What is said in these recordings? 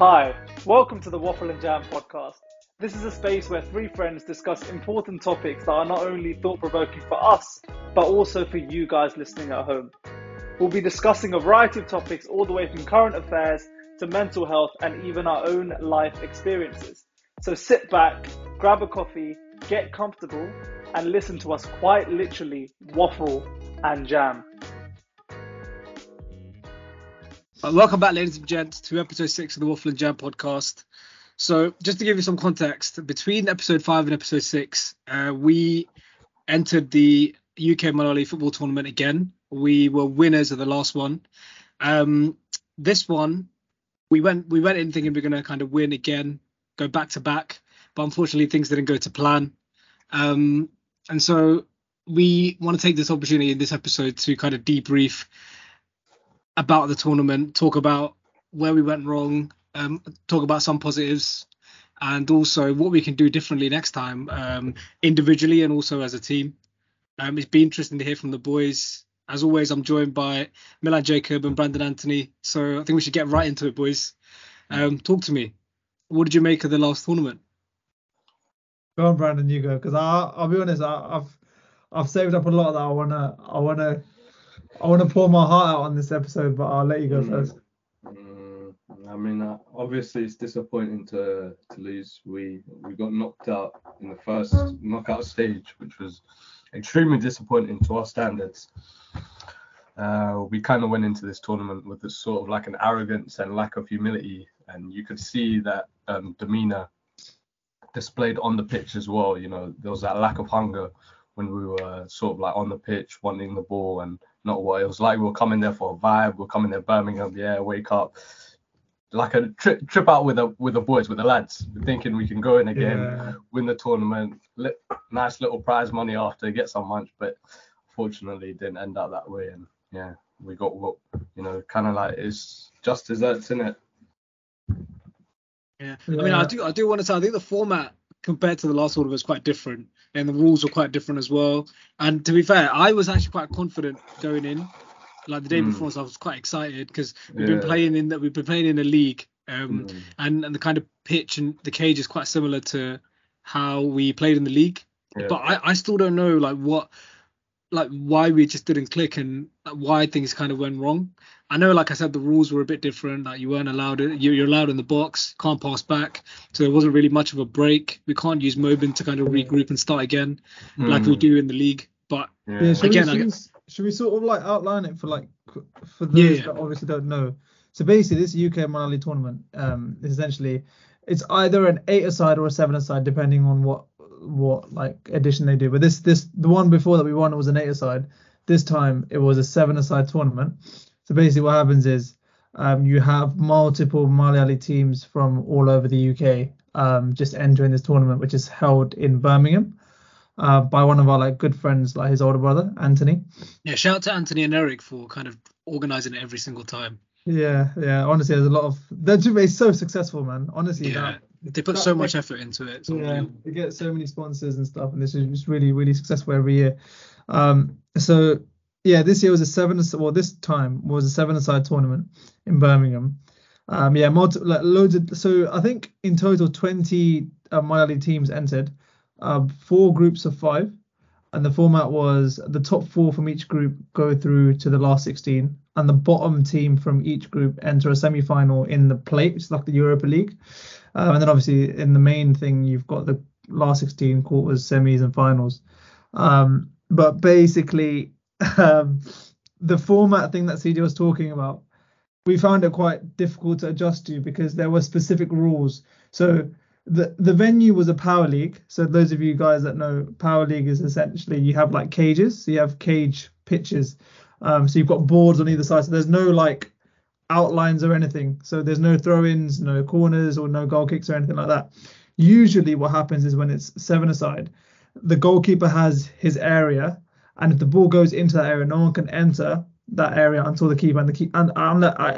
Hi, welcome to the Waffle and Jam podcast. This is a space where three friends discuss important topics that are not only thought-provoking for us, but also for you guys listening at home. We'll be discussing a variety of topics all the way from current affairs to mental health and even our own life experiences. So sit back, grab a coffee, get comfortable, and listen to us quite literally waffle and jam. Welcome back, ladies and gents, to episode 6 of the Waffle and Jam podcast. So just to give you some context, between episode 5 and episode 6, we entered the UK Manali football tournament again. We were winners of the last one. This one, we went in thinking we're going to kind of win again, go back to back, but unfortunately things didn't go to plan. And so we want to take this opportunity in this episode to kind of debrief about the tournament, talk about where we went wrong, talk about some positives, and also what we can do differently next time, individually and also as a team. It's been interesting to hear from the boys. As always, I'm joined by Milan Jacob and Brandon Anthony, so I think we should get right into it, boys. Talk to me. What did you make of the last tournament? Go on, Brandon, you go, because I'll be honest, I've saved up a lot that I want to pour my heart out on this episode, but I'll let you go first. I mean, obviously it's disappointing to lose. We got knocked out in the first knockout stage, which was extremely disappointing to our standards. We kind of went into this tournament with this sort of like an arrogance and lack of humility, and you could see that demeanor displayed on the pitch as well. You know, there was that lack of hunger when we were sort of like on the pitch, wanting the ball, and not what it was like. We were coming there for a vibe. We're coming there, Birmingham. Yeah, wake up. Like a trip out with the boys, with the lads, thinking we can go in again, Win the tournament, nice little prize money after, get some lunch. But fortunately, it didn't end up that way. And yeah, we got what, you know, kind of like, it's just desserts, isn't it? Yeah. I mean, I do want to say, I think the format compared to the last one was quite different, and the rules were quite different as well. And to be fair, I was actually quite confident going in. Like the day before, so I was quite excited because we've been playing in a league, and the kind of pitch and the cage is quite similar to how we played in the league. Yeah. But I still don't know why we just didn't click and why things kind of went wrong. I know, like I said, the rules were a bit different. Like, you weren't allowed, you're allowed in the box, can't pass back. So there wasn't really much of a break. We can't use Mobin to kind of regroup and start again, like we do in the league. But should we sort of like outline it for those that obviously don't know? So basically, this UK Manali tournament is essentially, it's either an 8-a-side or a 7-a-side, depending on what like edition they do. But this the one before that we won was an 8-a-side. This time it was a 7-a-side tournament. So basically what happens is you have multiple Malayali teams from all over the UK just entering this tournament, which is held in Birmingham by one of our like good friends, like his older brother Anthony. Yeah, shout out to Anthony and Eric for kind of organising it every single time. Yeah. Honestly, there's a lot of, they're so successful, man. Honestly, yeah. They put so much effort into it. Yeah, they get so many sponsors and stuff, and this is just really, really successful every year. So yeah, this time was a 7-a-side tournament in Birmingham. So I think in total 20 minor league teams entered, 4 groups of 5, and the format was the top 4 from each group go through to the last 16, and the bottom team from each group enter a semi-final in the plate, which is like the Europa League. And then obviously in the main thing, you've got the last 16, quarters, semis and finals. But basically, the format thing that CJ was talking about, we found it quite difficult to adjust to because there were specific rules. So the venue was a Power League. So those of you guys that know, Power League is essentially, you have like cages. So you have cage pitches. So you've got boards on either side. So there's no like outlines or anything. So there's no throw-ins, no corners or no goal kicks or anything like that. Usually what happens is when it's 7-a-side, the goalkeeper has his area, and if the ball goes into that area, no one can enter that area until the keeper, and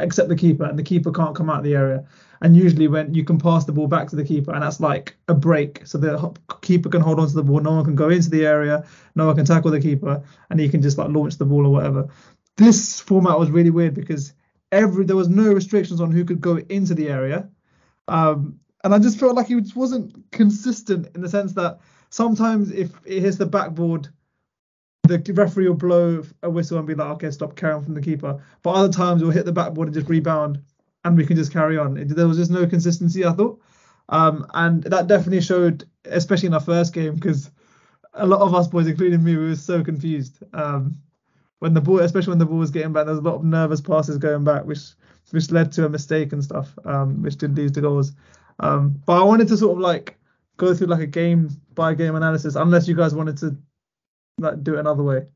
except the keeper, and the keeper can't come out of the area. And usually when you can pass the ball back to the keeper, and that's like a break, so the keeper can hold on to the ball, no one can go into the area, no one can tackle the keeper, and he can just like launch the ball or whatever. This format was really weird because there was no restrictions on who could go into the area, And I just felt like he just wasn't consistent in the sense that sometimes if it hits the backboard, the referee will blow a whistle and be like, okay, stop, carry on from the keeper. But other times we'll hit the backboard and just rebound and we can just carry on. There was just no consistency, I thought. And that definitely showed, especially in our first game, because a lot of us boys, including me, we were so confused. When the ball, especially when the ball was getting back, there was a lot of nervous passes going back, which led to a mistake and stuff, which did lead to goals. But I wanted to sort of like go through like a game by game analysis, unless you guys wanted to like do it another way.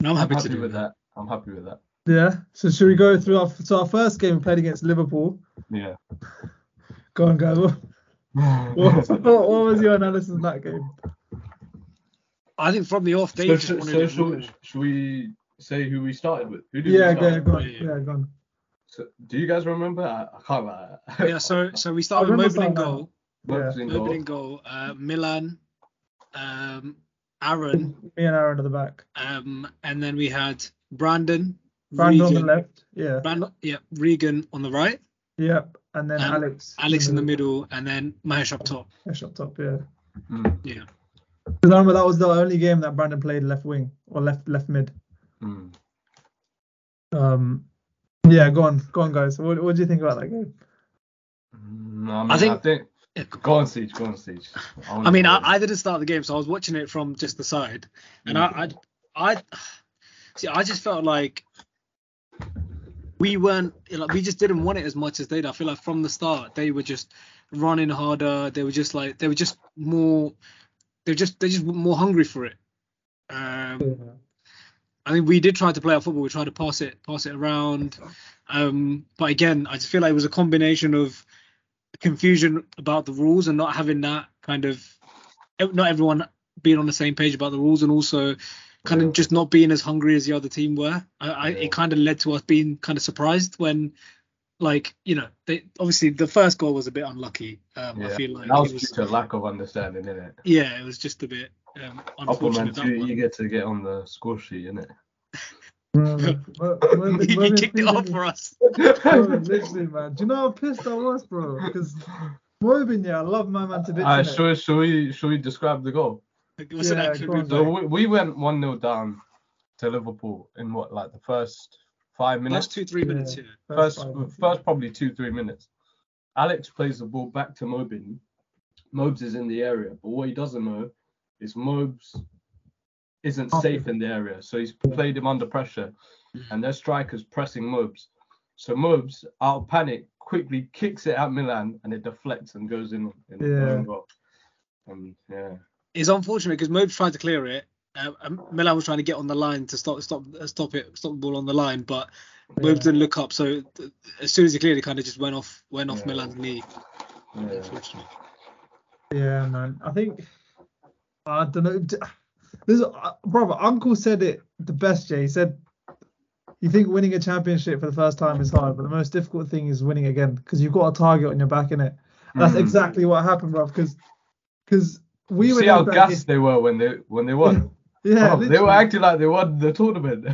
No, I'm happy to do that. I'm happy with that. Yeah. So should we go through our first game we played against Liverpool? Yeah. Go on, guys. What was your analysis of that game? I think from the off day. So should we say who we started with? Go on. So, do you guys remember? I can't remember. Yeah, so we started with Mobin in goal. Mobin in goal. Milan, Aaron. Me and Aaron at the back. And then we had Brandon Regan on the left. Yeah. Regan on the right. Yep. And then Alex. Alex in the middle, and then Mahesh up top. Yeah. Mm. Yeah. Because I remember that was the only game that Brandon played left wing or left mid. Mm. Yeah, go on, guys. What do you think about that game? Go on, Siege. I didn't start the game, so I was watching it from just the side, and I just felt like we weren't, like, we just didn't want it as much as they did. I feel like from the start they were just running harder. They were just like they were just more hungry for it. I mean, we did try to play our football. We tried to pass it around. But again, I just feel like it was a combination of confusion about the rules and not having that kind of, not everyone being on the same page about the rules, and also kind of just not being as hungry as the other team were. It kind of led to us being kind of surprised when, like, you know, they obviously the first goal was a bit unlucky. I feel like that was just a lack of understanding, isn't it? Yeah, it was just a bit. Unfortunate. You get to get on the score sheet, innit? He kicked it off for us. Literally, man. Do you know how pissed I was, bro? Because Mobin, I love my man to bits. Alright, shall we describe the goal? We went 1-0 down to Liverpool in what, like the first 5 minutes? First 2-3 minutes, yeah. First probably 2-3 minutes. Alex plays the ball back to Mobin. Mobs is in the area, but what he doesn't know is Mobs isn't safe in the area, so he's played him under pressure, and their striker's pressing Mobs. So Mobs, out of panic, quickly kicks it at Milan, and it deflects and goes in the own goal. It's unfortunate because Mobs tried to clear it. Milan was trying to get on the line to stop the ball on the line, but Mobs didn't look up. So as soon as he cleared, it kind of just went off Milan's knee. Unfortunately. Yeah, man. I think. I don't know. This brother, Uncle said it the best, Jay. He said, you think winning a championship for the first time is hard, but the most difficult thing is winning again, because you've got a target on your back, innit? And that's exactly what happened, bro. Because we were. See how gassed they were when they won. Yeah, bro, they were acting like they won the tournament.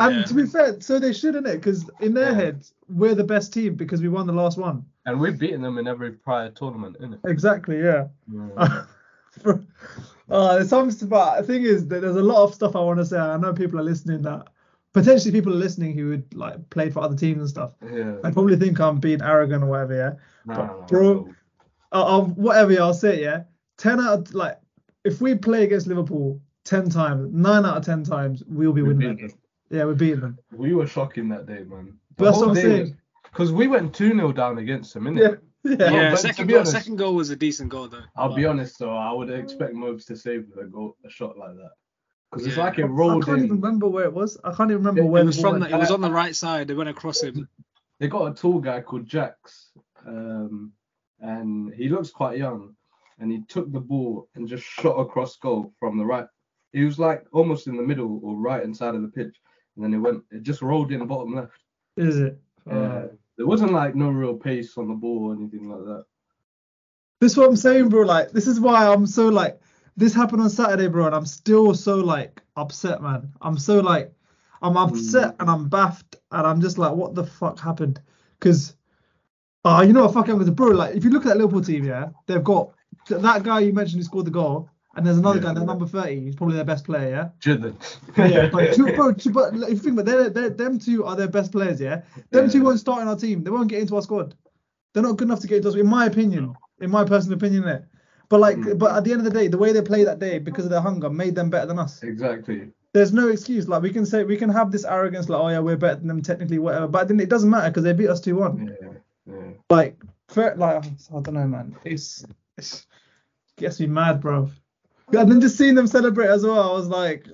And to be fair, so they should, innit? Because in their heads, we're the best team because we won the last one. And we've beaten them in every prior tournament, innit? Exactly, yeah. But the thing is that there's a lot of stuff I want to say. I know people are listening that potentially people are listening who would like play for other teams and stuff. Yeah. I probably think I'm being arrogant or whatever. Yeah. But bro, I'll say it. Yeah. 10 out of like if we play against Liverpool 10 times, 9 out of 10 times we'll be winning. Yeah, we're beating them. We were shocking that day, man. But that's what I'm saying. Because we went 2-0 down against them, innit? Yeah. Yeah, second goal was a decent goal, though. I'll be honest, though, I would expect Mobs to save a shot like that. Because it's like it rolled in. I can't even remember where it was. It was from. It was on the right side. They went across him. They got a tall guy called Jax, and he looks quite young. And he took the ball and just shot across goal from the right. He was like almost in the middle or right inside of the pitch, and then it just rolled in bottom left. Is it? There wasn't like no real pace on the ball or anything like that. This is what I'm saying, bro. Like, this is why I'm so like, this happened on Saturday, bro, and I'm still so like upset, man. I'm so like, I'm upset and I'm baffed and I'm just like, what the fuck happened? Because You know what, fuck it, I'm going to, bro, like, if you look at that Liverpool team, yeah, they've got that guy you mentioned who scored the goal, and there's another guy, their number 30, he's probably their best player, yeah? Jordan. Yeah, like, but if you think about it, them two are their best players, yeah? Them two won't start in our team, they won't get into our squad. They're not good enough to get into us, in my opinion, in my personal opinion, there. But, like, but at the end of the day, the way they played that day, because of their hunger, made them better than us. Exactly. There's no excuse. Like, we can say, we can have this arrogance, like, oh, yeah, we're better than them technically, whatever. But then it doesn't matter because they beat us 2-1. Yeah. Like, I don't know, man. It gets me mad, bro. And then just seeing them celebrate as well, I was like,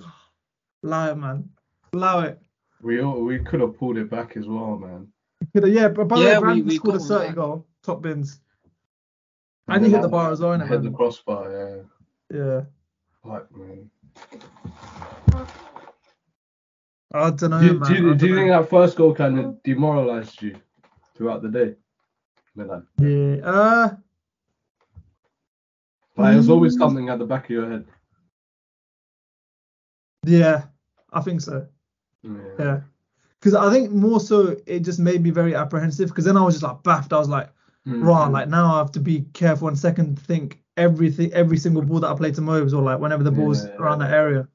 allow it, man. Allow it. We could have pulled it back as well, man. Yeah, but by the way, Brandon scored a 30 goal, top bins. And he hit the bar as well, innit? Hit the crossbar, yeah. Yeah. Like, man. I don't know, man. Do you think that first goal kind of demoralised you throughout the day, Milan? Yeah. But there's always something at the back of your head. Yeah, I think so. Yeah. Because I think more so it just made me very apprehensive. Because then I was just like baffed. I was like, right, like now I have to be careful and second think every single ball that I play to Mobs or like whenever the ball's around that area,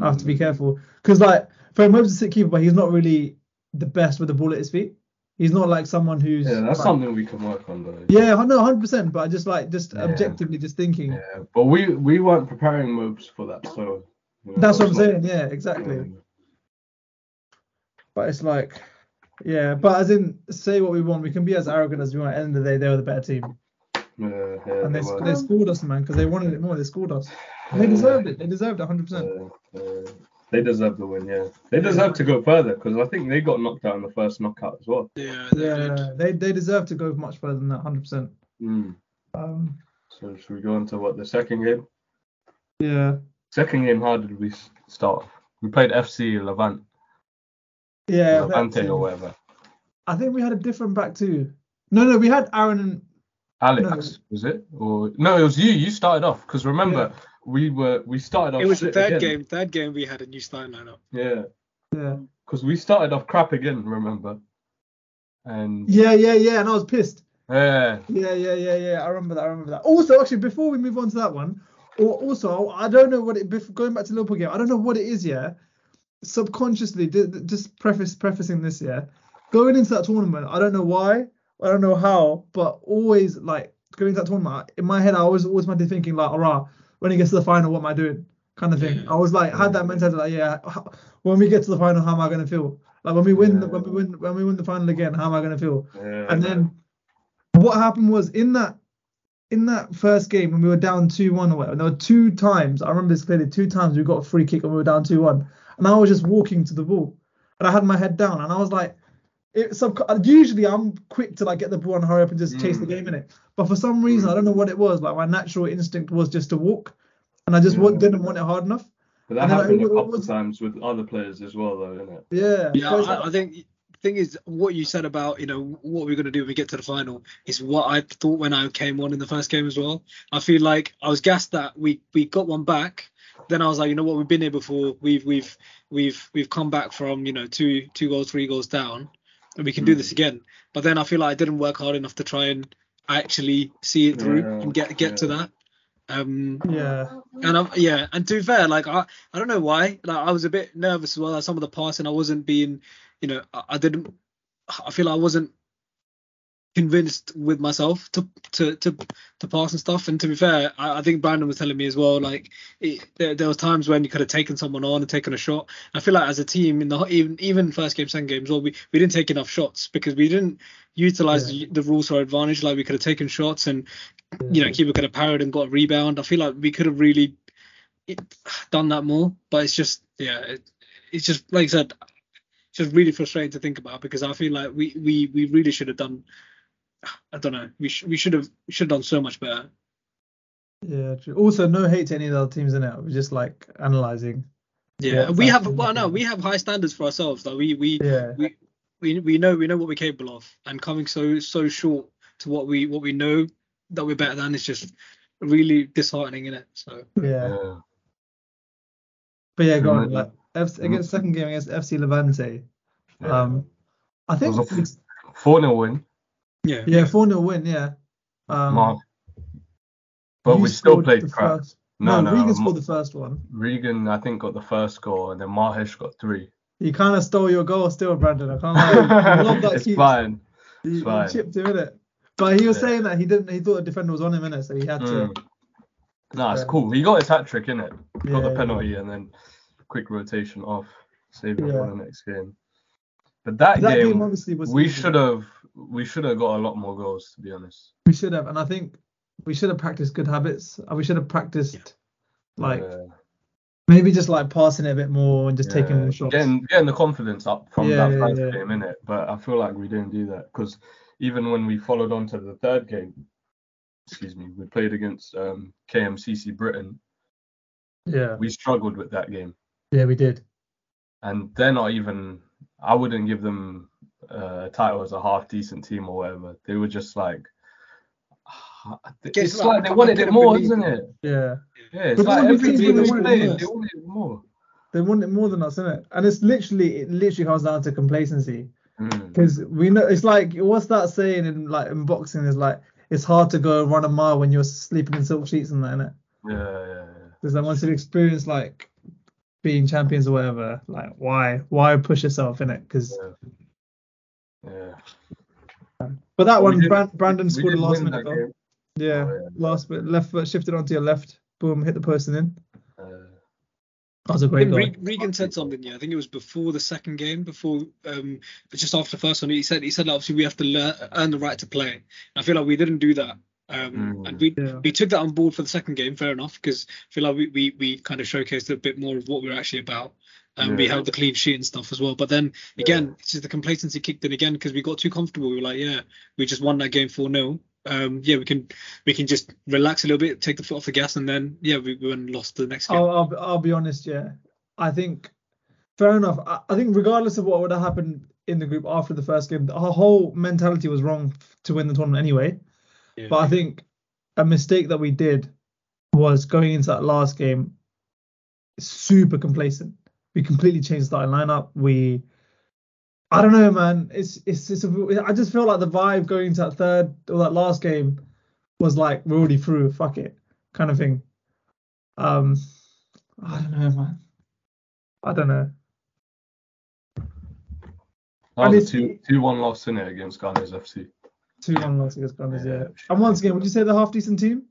I have to be careful. Because like for Mobs to sit keeper, but he's not really the best with the ball at his feet. He's not like someone who's that's like, something we can work on though. Yeah, no, 100%. But I just like objectively just thinking. Yeah, but we weren't preparing Mobs for that, so that's what I'm saying. Yeah, exactly. Yeah. But it's like, yeah, but as in, say what we want, we can be as arrogant as we want. At the end of the day, they were the better team. Yeah, and they scored us, man, because they wanted it more. They scored us. And they deserved it. They deserved 100%. They deserved the win, yeah. They deserved to go further, because I think they got knocked out in the first knockout as well. Yeah, they deserved to go much further than that, 100%. So should we go on to the second game? Yeah. Second game, how did we start? We played FC Levante. Yeah, Levante or whatever. I think we had a different back too. No, we had Aaron and Alex. No. Was it? Or no, it was you. You started off because remember we started off. It was the third game. Third game we had a new starting lineup. Yeah. Because we started off crap again. Remember? And yeah, and I was pissed. Yeah. I remember that. Also, actually, before we move on to that one, I don't know what it. Going back to Liverpool game, I don't know what it is. Yeah. Subconsciously, just prefacing this, yeah, going into that tournament, I don't know why, I don't know how, but always like going into that tournament in my head, I was always mentally thinking like, alright, when it gets to the final, what am I doing, kind of thing. I was like, had that mentality, like, yeah, when we get to the final, how am I gonna feel? Like when we win, when we win the final again, how am I gonna feel? And then what happened was in that first game when we were down 2-1 or whatever, there were two times I remember this clearly. Two times we got a free kick and we were down 2-1. And I was just walking to the ball, and I had my head down, and I was like, usually I'm quick to like get the ball and hurry up and just chase the game in it. But for some reason, I don't know what it was. Like my natural instinct was just to walk, and I just didn't want it hard enough. But that happened a couple of times with other players as well, though, isn't it? Yeah. I think the thing is what you said about what we're gonna do when we get to the final is what I thought when I came on in the first game as well. I feel like I was gassed that we got one back. Then I was like, you know what, we've been here before. We've come back from 2 goals, 3 goals down, and we can do this again. But then I feel like I didn't work hard enough to try and actually see it through and get to that. And and to be fair, like I don't know why. Like I was a bit nervous as well. Like some of the passing, I wasn't being, I feel like I wasn't convinced with myself to pass and stuff. And to be fair, I think Brandon was telling me as well, like there was times when you could have taken someone on and taken a shot. I feel like as a team in the even first game, second games, well, we didn't take enough shots because we didn't utilize the rules to our advantage. Like we could have taken shots and keeper could have parried and got a rebound. I feel like we could have really done that more, but it's just it's just like I said, it's just really frustrating to think about because I feel like we really should have done. I don't know. We should have done so much better. Yeah. True. Also, no hate to any of the other teams in it. We're just like analysing. Yeah, we have high standards for ourselves. Like we know what we're capable of, and coming so short to what we know that we're better than is just really disheartening, isn't it? So. Yeah. But yeah, go on. Like second game against FC Levante. I think it was a 4-0 win. Yeah. Yeah, 4-0 win, yeah. But we still played crap. No, Regan scored the first one. Regan, I think, got the first goal, and then Mahesh got three. You kind of stole your goal still, Brandon. I can't lie. I love that. It's fine. You chipped him, innit? But he was saying that he thought the defender was on him, innit? So he had to. Nah, it's cool. He got his hat-trick, innit? Got the penalty and then quick rotation off. Saved him for the next game. But that game obviously was we should have got a lot more goals, to be honest. We should have. And I think we should have practiced good habits. We should have practiced maybe just like passing it a bit more and just taking more shots. Getting the confidence up from that first game, innit? But I feel like we didn't do that, because even when we followed on to the third game, we played against KMCC Britain. Yeah. We struggled with that game. Yeah, we did. And they're not even... I wouldn't give them a title as a half-decent team or whatever. They were just like... It's like they wanted it more, isn't it? Yeah. Yeah, it's like every team they played, they wanted it more. They wanted it more than us, isn't it? And it literally comes down to complacency. Because we know... It's like... What's that saying in boxing? Is like... It's hard to go run a mile when you're sleeping in silk sheets and that, innit? Yeah. Because then once you've experienced, like, being champions or whatever, like, why push yourself, innit? Because... Yeah. But that one, Brandon scored a last-minute goal. Yeah, oh, yeah, last bit. Left foot, shifted onto your left. Boom, hit the person in. That was a great goal. Regan said something, I think it was before the second game, just after the first one, he said that obviously we have to earn the right to play. And I feel like we didn't do that. And we took that on board for the second game, fair enough, because I feel like we kind of showcased a bit more of what we were actually about. We held the clean sheet and stuff as well. But then, again, it's just the complacency kicked in again, because we got too comfortable. We were like, we just won that game 4-0. We can just relax a little bit, take the foot off the gas, and then we went and lost the next game. I'll be honest, I think fair enough. I think regardless of what would have happened in the group after the first game, our whole mentality was wrong to win the tournament anyway. Yeah. But I think a mistake that we did was going into that last game super complacent. We completely changed the starting lineup. I don't know, man. I just feel like the vibe going into that third or that last game was like, we're already through, fuck it, kind of thing. I don't know, man. I don't know. That was a 2-1 loss, innit, against Ghana's FC. 2-1 loss against Ghana's, yeah. And once again, would you say the half-decent team?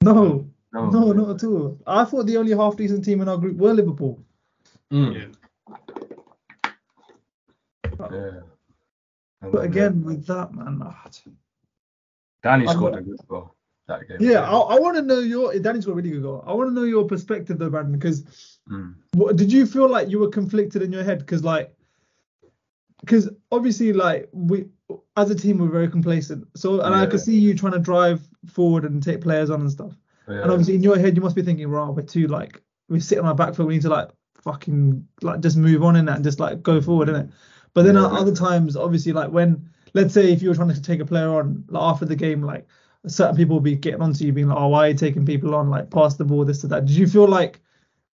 No, not at all. I thought the only half-decent team in our group were Liverpool. Yeah. But again, with that, man, Danny scored a good goal that game. Yeah, I want to know Danny scored a really good goal. I want to know your perspective though, Brandon, because did you feel like you were conflicted in your head? Because obviously, like, we as a team were very complacent. I could see you trying to drive forward and take players on and stuff. Yeah. And obviously, in your head, you must be thinking, "Right, we're too like we sit on our back foot. We need to like fucking like just move on in that and just like go forward in it." But then at other times, obviously, like when, let's say if you were trying to take a player on, like after the game, like certain people will be getting onto you being like, why are you taking people on? Like pass the ball, this or that. Did you feel like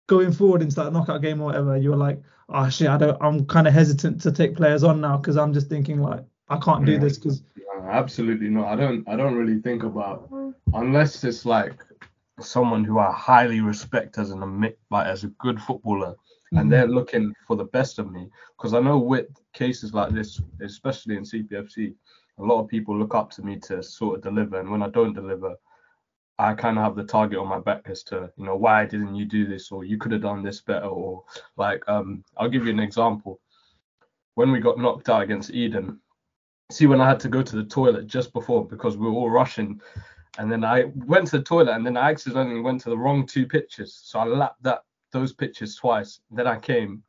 going forward into that knockout game or whatever, you were like, oh shit, I'm kind of hesitant to take players on now because I'm just thinking like, I can't do this because. No, absolutely not. I don't really think about, unless it's like someone who I highly respect as a good footballer. And they're looking for the best of me, because I know with cases like this, especially in CPFC, a lot of people look up to me to sort of deliver. And when I don't deliver, I kind of have the target on my back as to, you know, why didn't you do this, or you could have done this better, or like I'll give you an example. When we got knocked out against Eden, when I had to go to the toilet just before because we were all rushing. And then I went to the toilet and then I accidentally went to the wrong two pitches. So I lapped those pitches twice. Then I came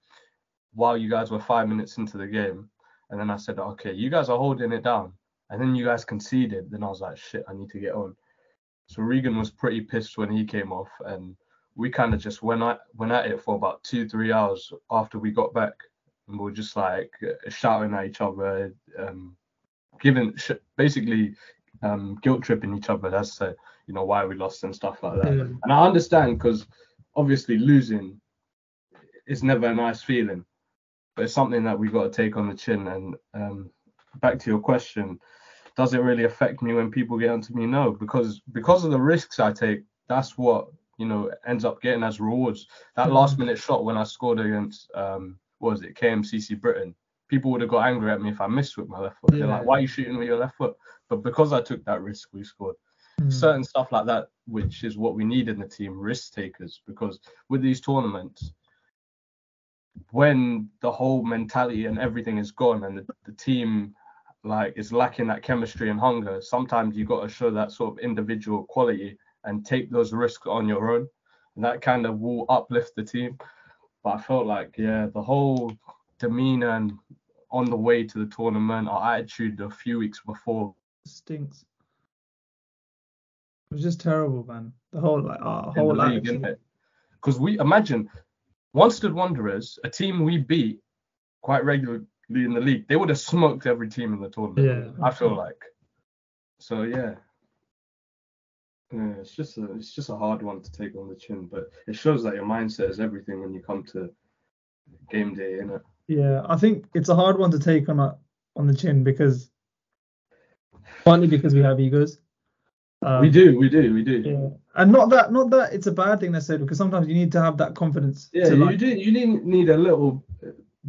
while you guys were 5 minutes into the game, and then I said, okay, you guys are holding it down, and then you guys conceded. Then I was like, shit, I need to get on. So Regan was pretty pissed when he came off, and we kind of just went at it for about 2-3 hours after we got back, and we were just like shouting at each other, basically guilt tripping each other as to, you know, why we lost and stuff like that. And I understand, because obviously, losing is never a nice feeling, but it's something that we've got to take on the chin. And back to your question, does it really affect me when people get onto me? No, because of the risks I take, that's what, you know, ends up getting as rewards. That last minute shot when I scored against, KMCC Britain, people would have got angry at me if I missed with my left foot. They're like, why are you shooting with your left foot? But because I took that risk, we scored. Certain stuff like that, which is what we need in the team, risk takers, because with these tournaments, when the whole mentality and everything is gone and the team like is lacking that chemistry and hunger, sometimes you got to show that sort of individual quality and take those risks on your own, and that kind of will uplift the team. But I felt like, yeah, the whole demeanor and on the way to the tournament, our attitude a few weeks before stinks. It was just terrible, man. The whole our whole league, isn't it? Because we imagine Wanstead Wanderers, a team we beat quite regularly in the league, they would have smoked every team in the tournament. Yeah, I feel like. So yeah, it's just a hard one to take on the chin, but it shows that your mindset is everything when you come to game day, innit? Yeah, I think it's a hard one to take on the chin because partly because we have egos. We do. Yeah. And not that it's a bad thing necessarily, because sometimes you need to have that confidence. Yeah, you need a little,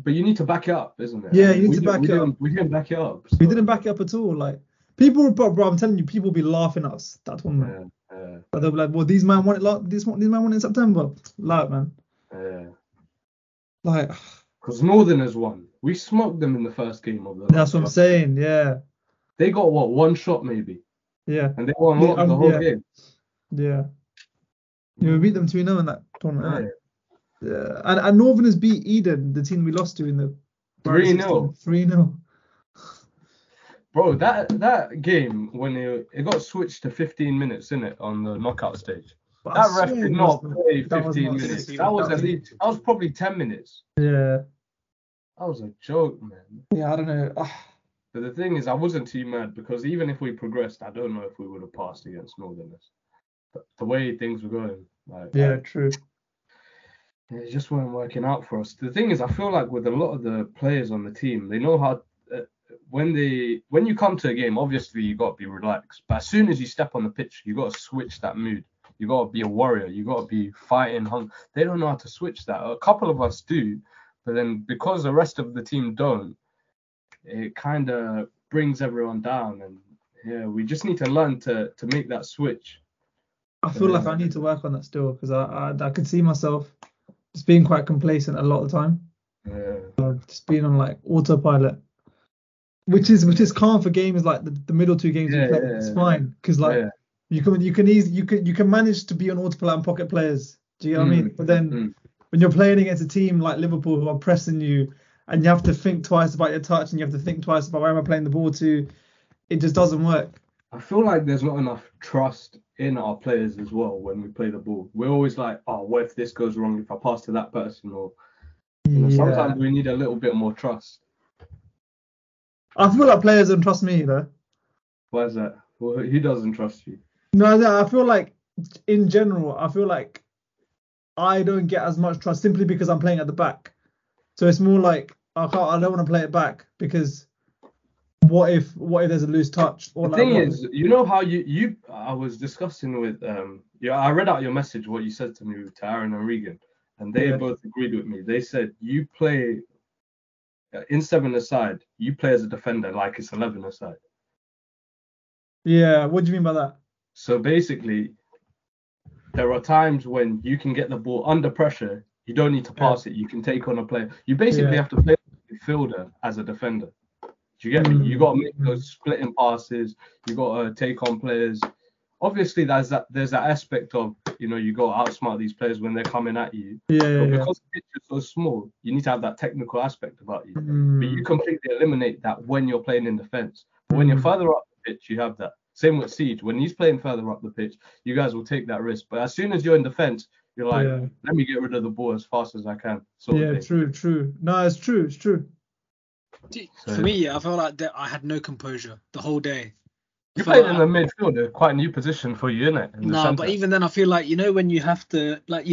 but you need to back it up, isn't it? Yeah, you need to back it up. We didn't back it up. So. We didn't back it up at all. Like, people, bro, I'm telling you, people will be laughing at us. That tournament. Yeah. But they'll be like, well, these men want it. These men want it in September. Like, man. Yeah. Like. Because Northerners won. We smoked them in the first game of the. That's what I'm saying. Yeah. They got one shot maybe. Yeah. And they won the whole game. Yeah. Yeah, we beat them 2-0 in that tournament. Yeah. Yeah. And Northerners beat Eden, the team we lost to in the 3-0. 3-0. Bro, that game when it got switched to 15 minutes in it on the knockout stage. But that ref did not play 15 minutes. That was at least that was probably 10 minutes. Yeah. That was a joke, man. Yeah, I don't know. But the thing is, I wasn't too mad because even if we progressed, I don't know if we would have passed against Northerners. But the way things were going, true. It just weren't working out for us. The thing is, I feel like with a lot of the players on the team, they know how. When you come to a game, obviously you got to be relaxed. But as soon as you step on the pitch, you got to switch that mood. You got to be a warrior. You got to be fighting. They don't know how to switch that. A couple of us do, but then because the rest of the team don't. It kind of brings everyone down, and yeah, we just need to learn to make that switch. I feel like I need to work on that still, because I could see myself just being quite complacent a lot of the time. Yeah. Just being on like autopilot, which is calm for games like the middle two games. Yeah, we play. Yeah, it's fine, because like you can manage to be on autopilot and pocket players. Do you know what I mean? But then when you're playing against a team like Liverpool who are pressing you, and you have to think twice about your touch, and you have to think twice about where am I playing the ball to. It just doesn't work. I feel like there's not enough trust in our players as well when we play the ball. We're always like, oh, what if this goes wrong? If I pass to that person, or sometimes we need a little bit more trust. I feel like players don't trust me though. Why is that? Well, who doesn't trust you? No, I feel like in general, I feel like I don't get as much trust simply because I'm playing at the back. So it's more like I don't want to play it back because what if there's a loose touch? Or the thing is, you know how I was discussing with I read out your message, what you said to me to Aaron and Regan, and they both agreed with me. They said you play in 7-a-side, you play as a defender like it's 11-a-side. Yeah, what do you mean by that? So basically, there are times when you can get the ball under pressure. You don't need to pass it. You can take on a player. You basically have to play midfielder as a defender. Do you get me? You got to make those splitting passes. You got to take on players. Obviously, there's that aspect of, you know, you got to outsmart these players when they're coming at you. But because the pitch is so small, you need to have that technical aspect about you. But you completely eliminate that when you're playing in defence. When you're further up the pitch, you have that. Same with Siege. When he's playing further up the pitch, you guys will take that risk. But as soon as you're in defence, you're like, let me get rid of the ball as fast as I can. True. No, it's true. It's true. For me, I felt like I had no composure the whole day. You played in the midfield, quite a new position for you, innit? But even then, I feel like, you know, when you have to, like,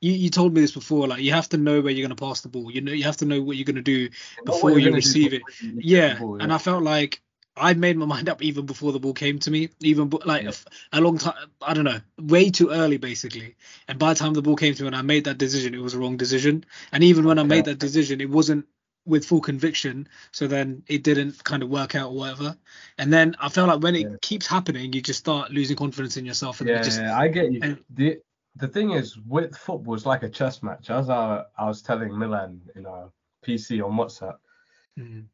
you told me this before, like, you have to know where you're going to pass the ball. You know, you have to know what you're going to do before you receive it. Yeah, and I felt like I made my mind up even before the ball came to me, a long time, I don't know, way too early, basically. And by the time the ball came to me and I made that decision, it was a wrong decision. And even when I made that decision, it wasn't with full conviction, so then it didn't kind of work out or whatever. And then I felt like when it keeps happening, you just start losing confidence in yourself. And I get you. The thing is, with football, it's like a chess match. As I was telling Milan in our PC on WhatsApp,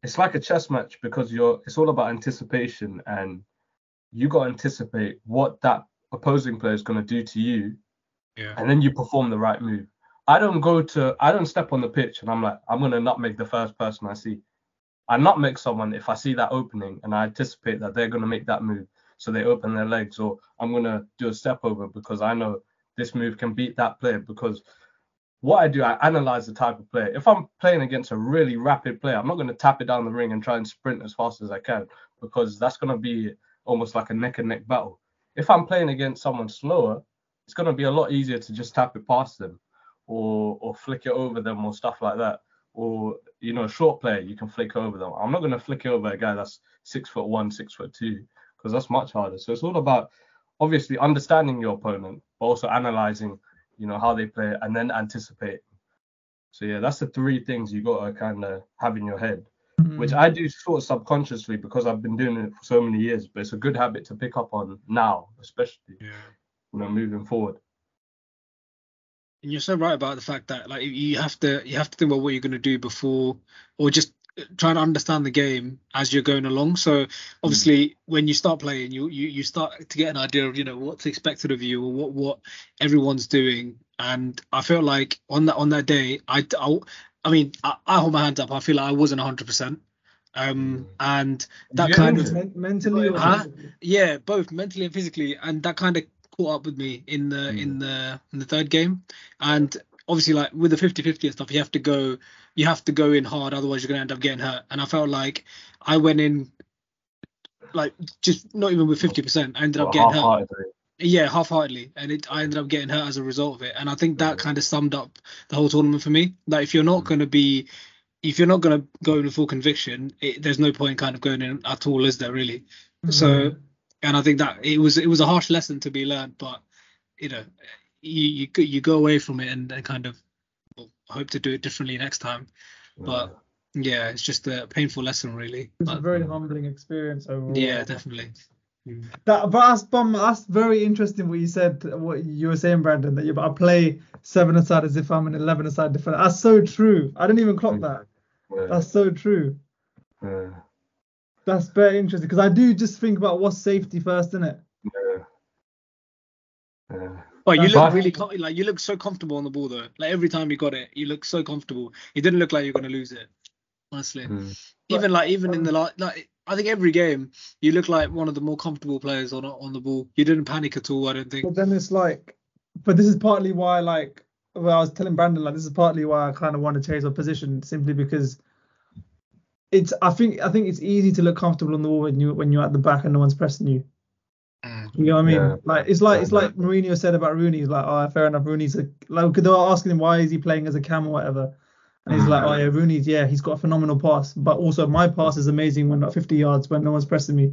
it's like a chess match because it's all about anticipation, and you got to anticipate what that opposing player is going to do to you, and then you perform the right move. I don't step on the pitch and I'm like, I'm going to nutmeg the first person I see. I nutmeg someone if I see that opening and I anticipate that they're going to make that move, so they open their legs, or I'm going to do a step over because I know this move can beat that player. Because what I do, I analyze the type of player. If I'm playing against a really rapid player, I'm not going to tap it down the ring and try and sprint as fast as I can, because that's going to be almost like a neck and neck battle. If I'm playing against someone slower, it's going to be a lot easier to just tap it past them, or flick it over them or stuff like that. Or, you know, a short player, you can flick over them. I'm not going to flick over a guy that's 6'1", 6'2", because that's much harder. So it's all about obviously understanding your opponent, but also analysing, you know, how they play and then anticipate. So, yeah, that's the three things you got to kind of have in your head, which I do sort of subconsciously because I've been doing it for so many years, but it's a good habit to pick up on now, especially, you know, moving forward. And you're so right about the fact that, like, you have to think about what you're going to do before, or just trying to understand the game as you're going along. So obviously when you start playing, you start to get an idea of, you know, what's expected of you, or what everyone's doing. And I feel like on that day, I hold my hands up, I feel like I wasn't 100%. And that kind of mentally, both mentally and physically, and that kind of caught up with me in the third game. And obviously, like, with the 50-50 and stuff, you have to go in hard, otherwise you're gonna end up getting hurt. And I felt like I went in, like, just not even with 50%, I ended up getting hurt. Yeah, half-heartedly, and I ended up getting hurt as a result of it. And I think that kind of summed up the whole tournament for me. Like, if you're not gonna go in full conviction, there's no point kind of going in at all, is there really? So. And I think that it was a harsh lesson to be learned, but, you know, you go away from it and kind of hope to do it differently next time. But yeah, it's just a painful lesson, really. It's a very humbling experience overall. Yeah, definitely. That's very interesting what you said. What you were saying, Brandon, that I play 7-a-side as if I'm an 11-a-side defender. That's so true. I didn't even clock that. Yeah. That's so true. Yeah. That's very interesting, because I do just think about what's safety first, isn't it? Yeah. Oh, you look really you look so comfortable on the ball though. Like, every time you got it, you look so comfortable. It didn't look like you were gonna lose it, honestly. I think every game you look like one of the more comfortable players on the ball. You didn't panic at all, I don't think. But then it's like, this is partly why, like, I was telling Brandon, like, this is partly why I kind of want to change my position, simply because. I think it's easy to look comfortable on the wall when you're at the back and no one's pressing you. You know what I mean? Yeah. Like Mourinho said about Rooney. He's like, oh, fair enough. Rooney's like, they were asking him why is he playing as a cam or whatever, and he's like, oh yeah, Rooney's he's got a phenomenal pass, but also my pass is amazing when 50 yards when no one's pressing me.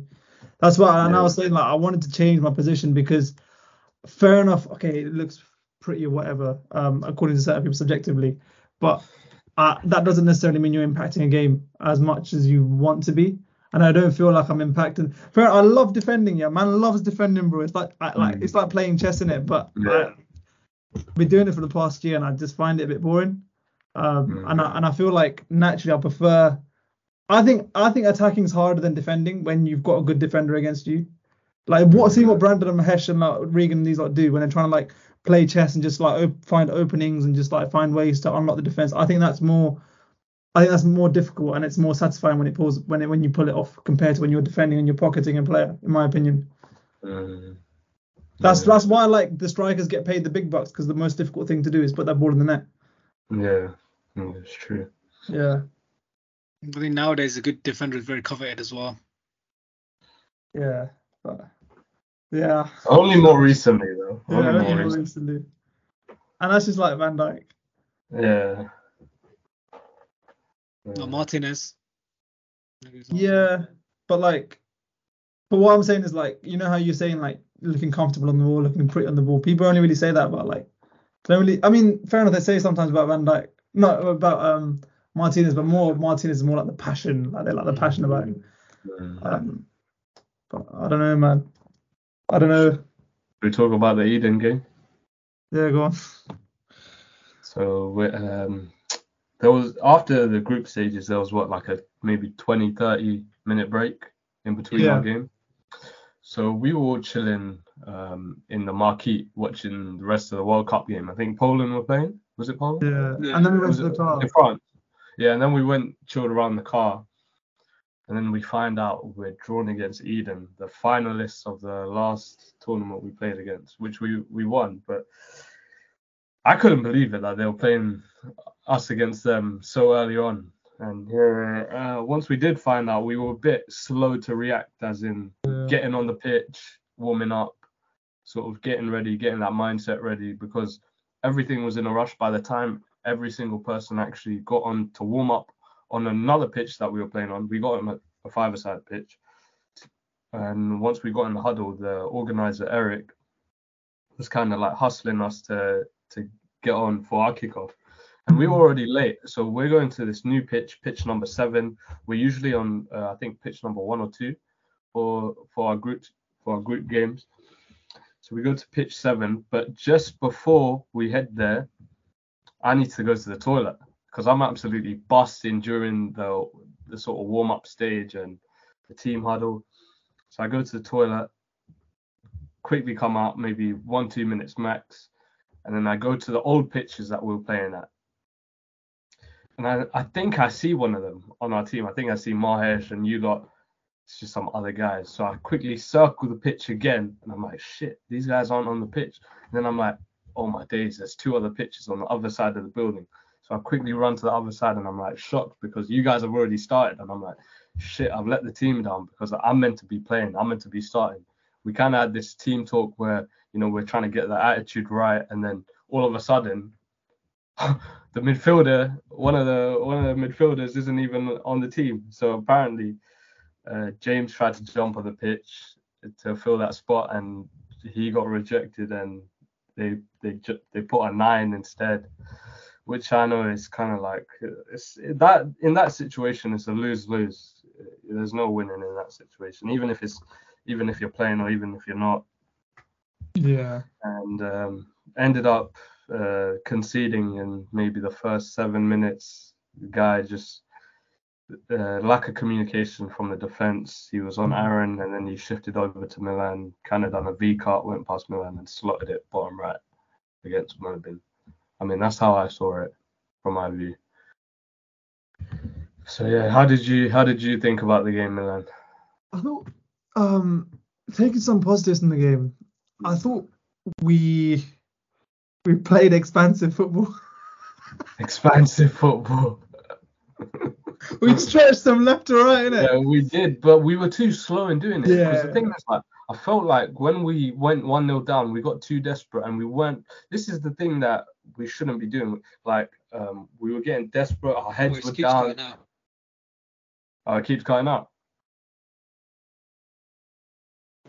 That's why, and I was saying, like, I wanted to change my position because, fair enough, okay, it looks pretty or whatever, according to certain people subjectively, but. That doesn't necessarily mean you're impacting a game as much as you want to be, and I don't feel like I'm impacting. Fair, I love defending. Yeah, man loves defending, bro. It's it's like playing chess, in it, but I've been doing it for the past year, and I just find it a bit boring. And I feel like naturally I prefer. I think attacking is harder than defending when you've got a good defender against you. Like what Brandon and Mahesh and, like, Regan and these lot do when they're trying to, like, play chess and just, like, find openings and just, like, find ways to unlock the defense. I think that's more difficult, and it's more satisfying when it pulls when you pull it off compared to when you're defending and you're pocketing a player, in my opinion. That's why, like, the strikers get paid the big bucks, because the most difficult thing to do is put that ball in the net. Yeah, that's true. Yeah. I think nowadays a good defender is very coveted as well. Yeah. But, yeah. Only more recently, though. Only more recently. And that's just like Van Dijk. Yeah. Or Martinez. Yeah, but like, but what I'm saying is like, you know how you're saying like looking comfortable on the ball, looking pretty on the ball. People only really say that about like, they don't really. I mean, fair enough, they say sometimes about Van Dijk, not about Martinez, but more Martinez is more like the passion, like they like the passion about him. But I don't know, man. I don't know. We talk about the Eden game. Yeah, go on. So we there was, after the group stages, there was what, like a maybe 20-30 minute break in between our game. So we were all chilling in the marquee watching the rest of the World Cup game. I think Poland were playing. Was it Poland? Yeah. And then we went to the car. In France. Yeah, and then we went, chilled around the car. And then we find out we're drawn against Eden, the finalists of the last tournament we played against, which we won. But I couldn't believe it that they were playing us against them so early on. And once we did find out, we were a bit slow to react, as in getting on the pitch, warming up, sort of getting ready, getting that mindset ready, because everything was in a rush by the time every single person actually got on to warm up on another pitch that we were playing on. We got on a five-a-side pitch. And once we got in the huddle, the organizer, Eric, was kind of like hustling us to get on for our kickoff. And we were already late, so we're going to this new pitch, pitch number 7. We're usually on, I think, pitch number 1 or 2 for our group games. So we go to pitch 7, but just before we head there, I need to go to the toilet because I'm absolutely busting during the sort of warm-up stage and the team huddle. So I go to the toilet, quickly come out, maybe 1-2 minutes max, and then I go to the old pitches that we were playing at. And I think I see one of them on our team. I think I see Mahesh and you lot. It's just some other guys. So I quickly circle the pitch again. And I'm like, shit, these guys aren't on the pitch. And then I'm like, oh my days, there's 2 other pitches on the other side of the building. So I quickly run to the other side and I'm like shocked because you guys have already started. And I'm like, shit, I've let the team down because I'm meant to be playing. I'm meant to be starting. We kind of had this team talk where, you know, we're trying to get the attitude right. And then all of a sudden, the midfielder, one of the midfielders isn't even on the team. So apparently James tried to jump on the pitch to fill that spot and he got rejected and they put a 9 instead, which I know is kind of like, it's that in that situation it's a lose-lose. There's no winning in that situation, even if you're playing or even if you're not. Yeah. And ended up conceding in maybe the first 7 minutes. The guy just lack of communication from the defense. He was on Aaron and then he shifted over to Milan, kind of done a V-cut, went past Milan and slotted it bottom right against Mobin. I mean, that's how I saw it from my view. So yeah, how did you think about the game, Milan? I thought taking some positives in the game. I thought we played expansive football. Expansive football. We stretched them left to right, innit? Yeah, we did, but we were too slow in doing it. Yeah. Because the thing is, like, I felt like when we went 1-0 down, we got too desperate and we weren't. This is the thing that we shouldn't be doing. Like, we were getting desperate. Our heads were down. It keeps cutting out.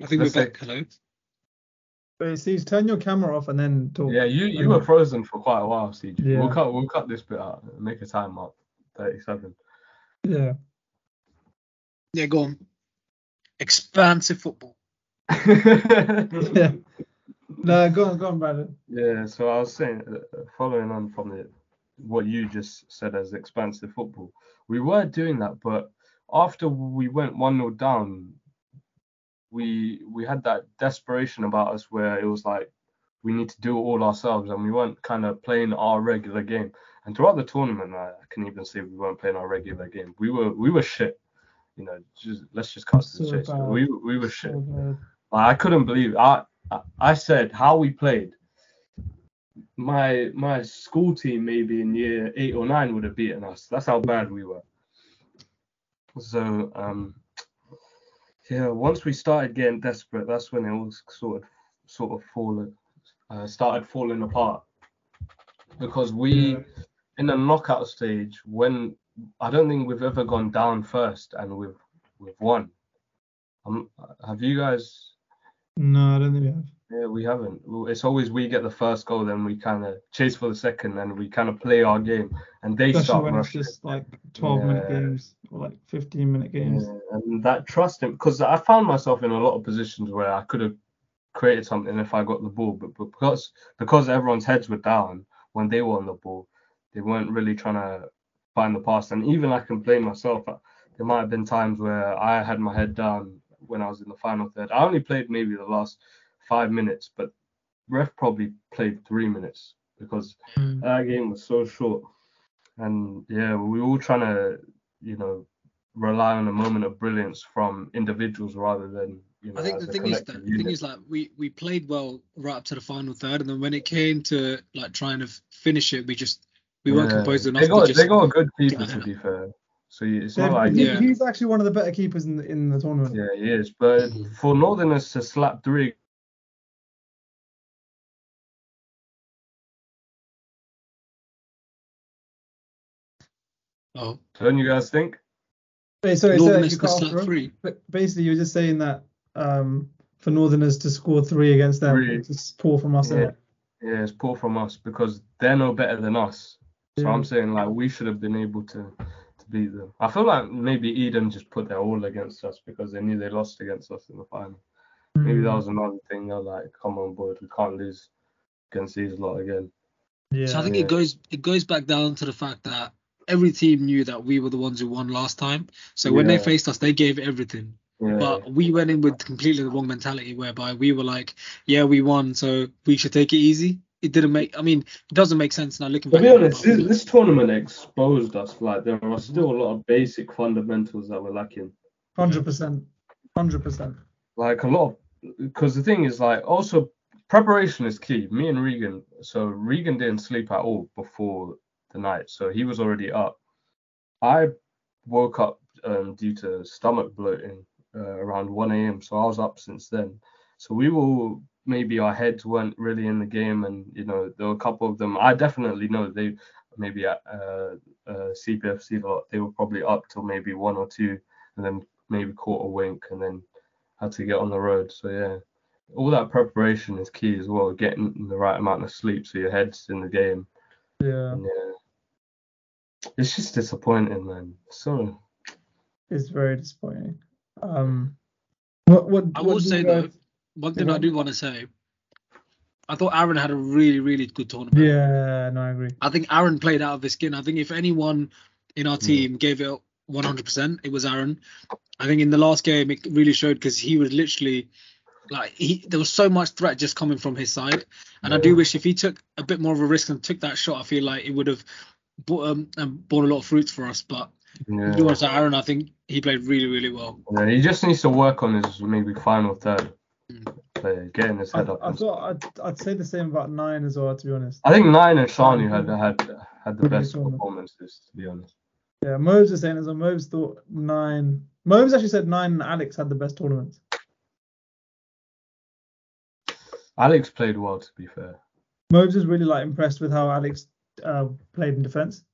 I think we're back. Hello. Wait, Siege, turn your camera off and then talk. Yeah, you were frozen for quite a while, Siege. Yeah. We'll cut this bit out and make a time mark. 37. Yeah. Yeah, go on. Expansive football. Yeah. No, go on, Brandon. Yeah, so I was saying, following on from what you just said as expansive football, we were doing that, but after we went 1-0 down, we had that desperation about us where it was like we need to do it all ourselves and we weren't kind of playing our regular game. And throughout the tournament, I can even say we weren't playing our regular game. We were shit. You know, let's cut to the chase. We were shit. So I couldn't believe it. I said how we played. My school team maybe in year 8 or 9 would have beaten us. That's how bad we were. So Yeah, once we started getting desperate, that's when it all sort of started falling apart. Because in the knockout stage, when I don't think we've ever gone down first and we've won. Have you guys? No, I don't think we have. Yeah, we haven't. It's always we get the first goal, then we kind of chase for the second, and we kind of play our game, and they especially start when rushing. It's just like 12-minute games or like 15-minute games. Yeah, and that trust him, because I found myself in a lot of positions where I could have created something if I got the ball, but because everyone's heads were down when they were on the ball, they weren't really trying to find the pass. And even I can blame myself. There might have been times where I had my head down when I was in the final third. I only played maybe the last 5 minutes, but ref probably played 3 minutes because that game was so short. And yeah, we were all trying to, rely on a moment of brilliance from individuals rather than, I think the thing is that we played well right up to the final third, and then when it came to like trying to finish it, we weren't composed enough. They got a good keeper, to be fair. So it's not like he's actually one of the better keepers in the tournament. Yeah, he is. But for Northerners to slap three, don't you guys think? Wait, sorry, Northerners to slap three. But basically, you're just saying that for Northerners to score three against them, it's poor from us. Yeah. Yeah, it's poor from us because they're no better than us. So I'm saying like we should have been able to beat them. I feel like maybe Eden just put their all against us because they knew they lost against us in the final. Maybe that was another thing. They're like, come on board, we can't lose against these lot again. Yeah. So I think it goes back down to the fact that every team knew that we were the ones who won last time. So when they faced us, they gave everything. Yeah. But we went in with completely the wrong mentality, whereby we were like, yeah, we won, so we should take it easy. It doesn't make sense now looking back. To be honest, this tournament exposed us. Like, there are still a lot of basic fundamentals that we're lacking. 100%. Like, a lot. Because the thing is, like, also, preparation is key. Me and Regan. So, Regan didn't sleep at all before the night. So, he was already up. I woke up due to stomach bloating around 1 a.m. So I was up since then. So we were... Maybe our heads weren't really in the game, and there were a couple of them. I definitely know they maybe at CPFC lot they were probably up till maybe 1 or 2, and then maybe caught a wink and then had to get on the road. So yeah, all that preparation is key as well. Getting the right amount of sleep so your head's in the game. Yeah. It's just disappointing, man. So it's very disappointing. One thing I do want to say, I thought Aaron had a really, really good tournament. Yeah, no, I agree. I think Aaron played out of his skin. I think if anyone in our team gave it 100%, it was Aaron. I think in the last game, it really showed because he was literally, like, there was so much threat just coming from his side. And I do wish if he took a bit more of a risk and took that shot, I feel like it would have borne a lot of fruits for us. But Aaron, I think he played really, really well. Yeah, he just needs to work on his maybe final third. Getting his head up. I'd say the same about 9 as well, to be honest. I think 9 and Shani had the best performances, to be honest. Yeah, Mobs is saying as well. Mobs thought 9. Mobs actually said 9 and Alex had the best tournament. Alex played well, to be fair. Mobs is really impressed with how Alex played in defence.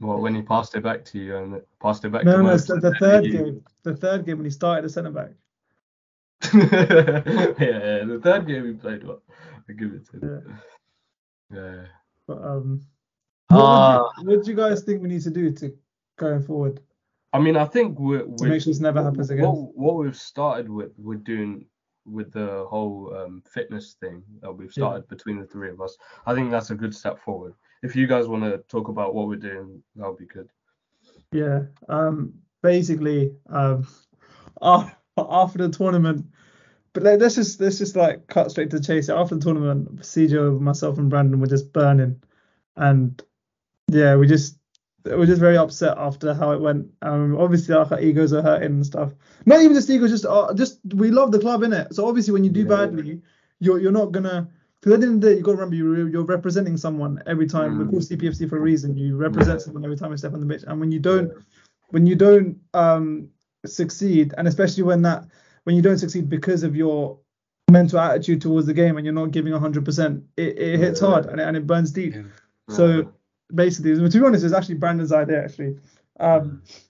Well, when he passed it back to you and passed it back to Mobs. No, the third game when he started as centre back. yeah, the third game we played well. I give it to him. Yeah. But what do you guys think we need to do to going forward? I mean, I think we're make sure this never happens again. What we've started with, we're doing with the whole fitness thing that we've started between the three of us. I think that's a good step forward. If you guys want to talk about what we're doing, that'll be good. Yeah. After the tournament, but let's just cut straight to the chase. After the tournament, CJ, myself, and Brandon were just burning, and we just were just very upset after how it went. Obviously our egos are hurting and stuff. Not even just egos, just we love the club, innit? So obviously when you do badly, you're not gonna. Because at the end of the day, you got to remember you're representing someone every time. We call CPFC for a reason. You represent someone every time you step on the pitch, and when you don't succeed, and especially when that when you don't succeed because of your mental attitude towards the game and you're not giving 100%, it hits hard and it burns deep. Yeah. So basically, to be honest, it's actually Brandon's idea, actually.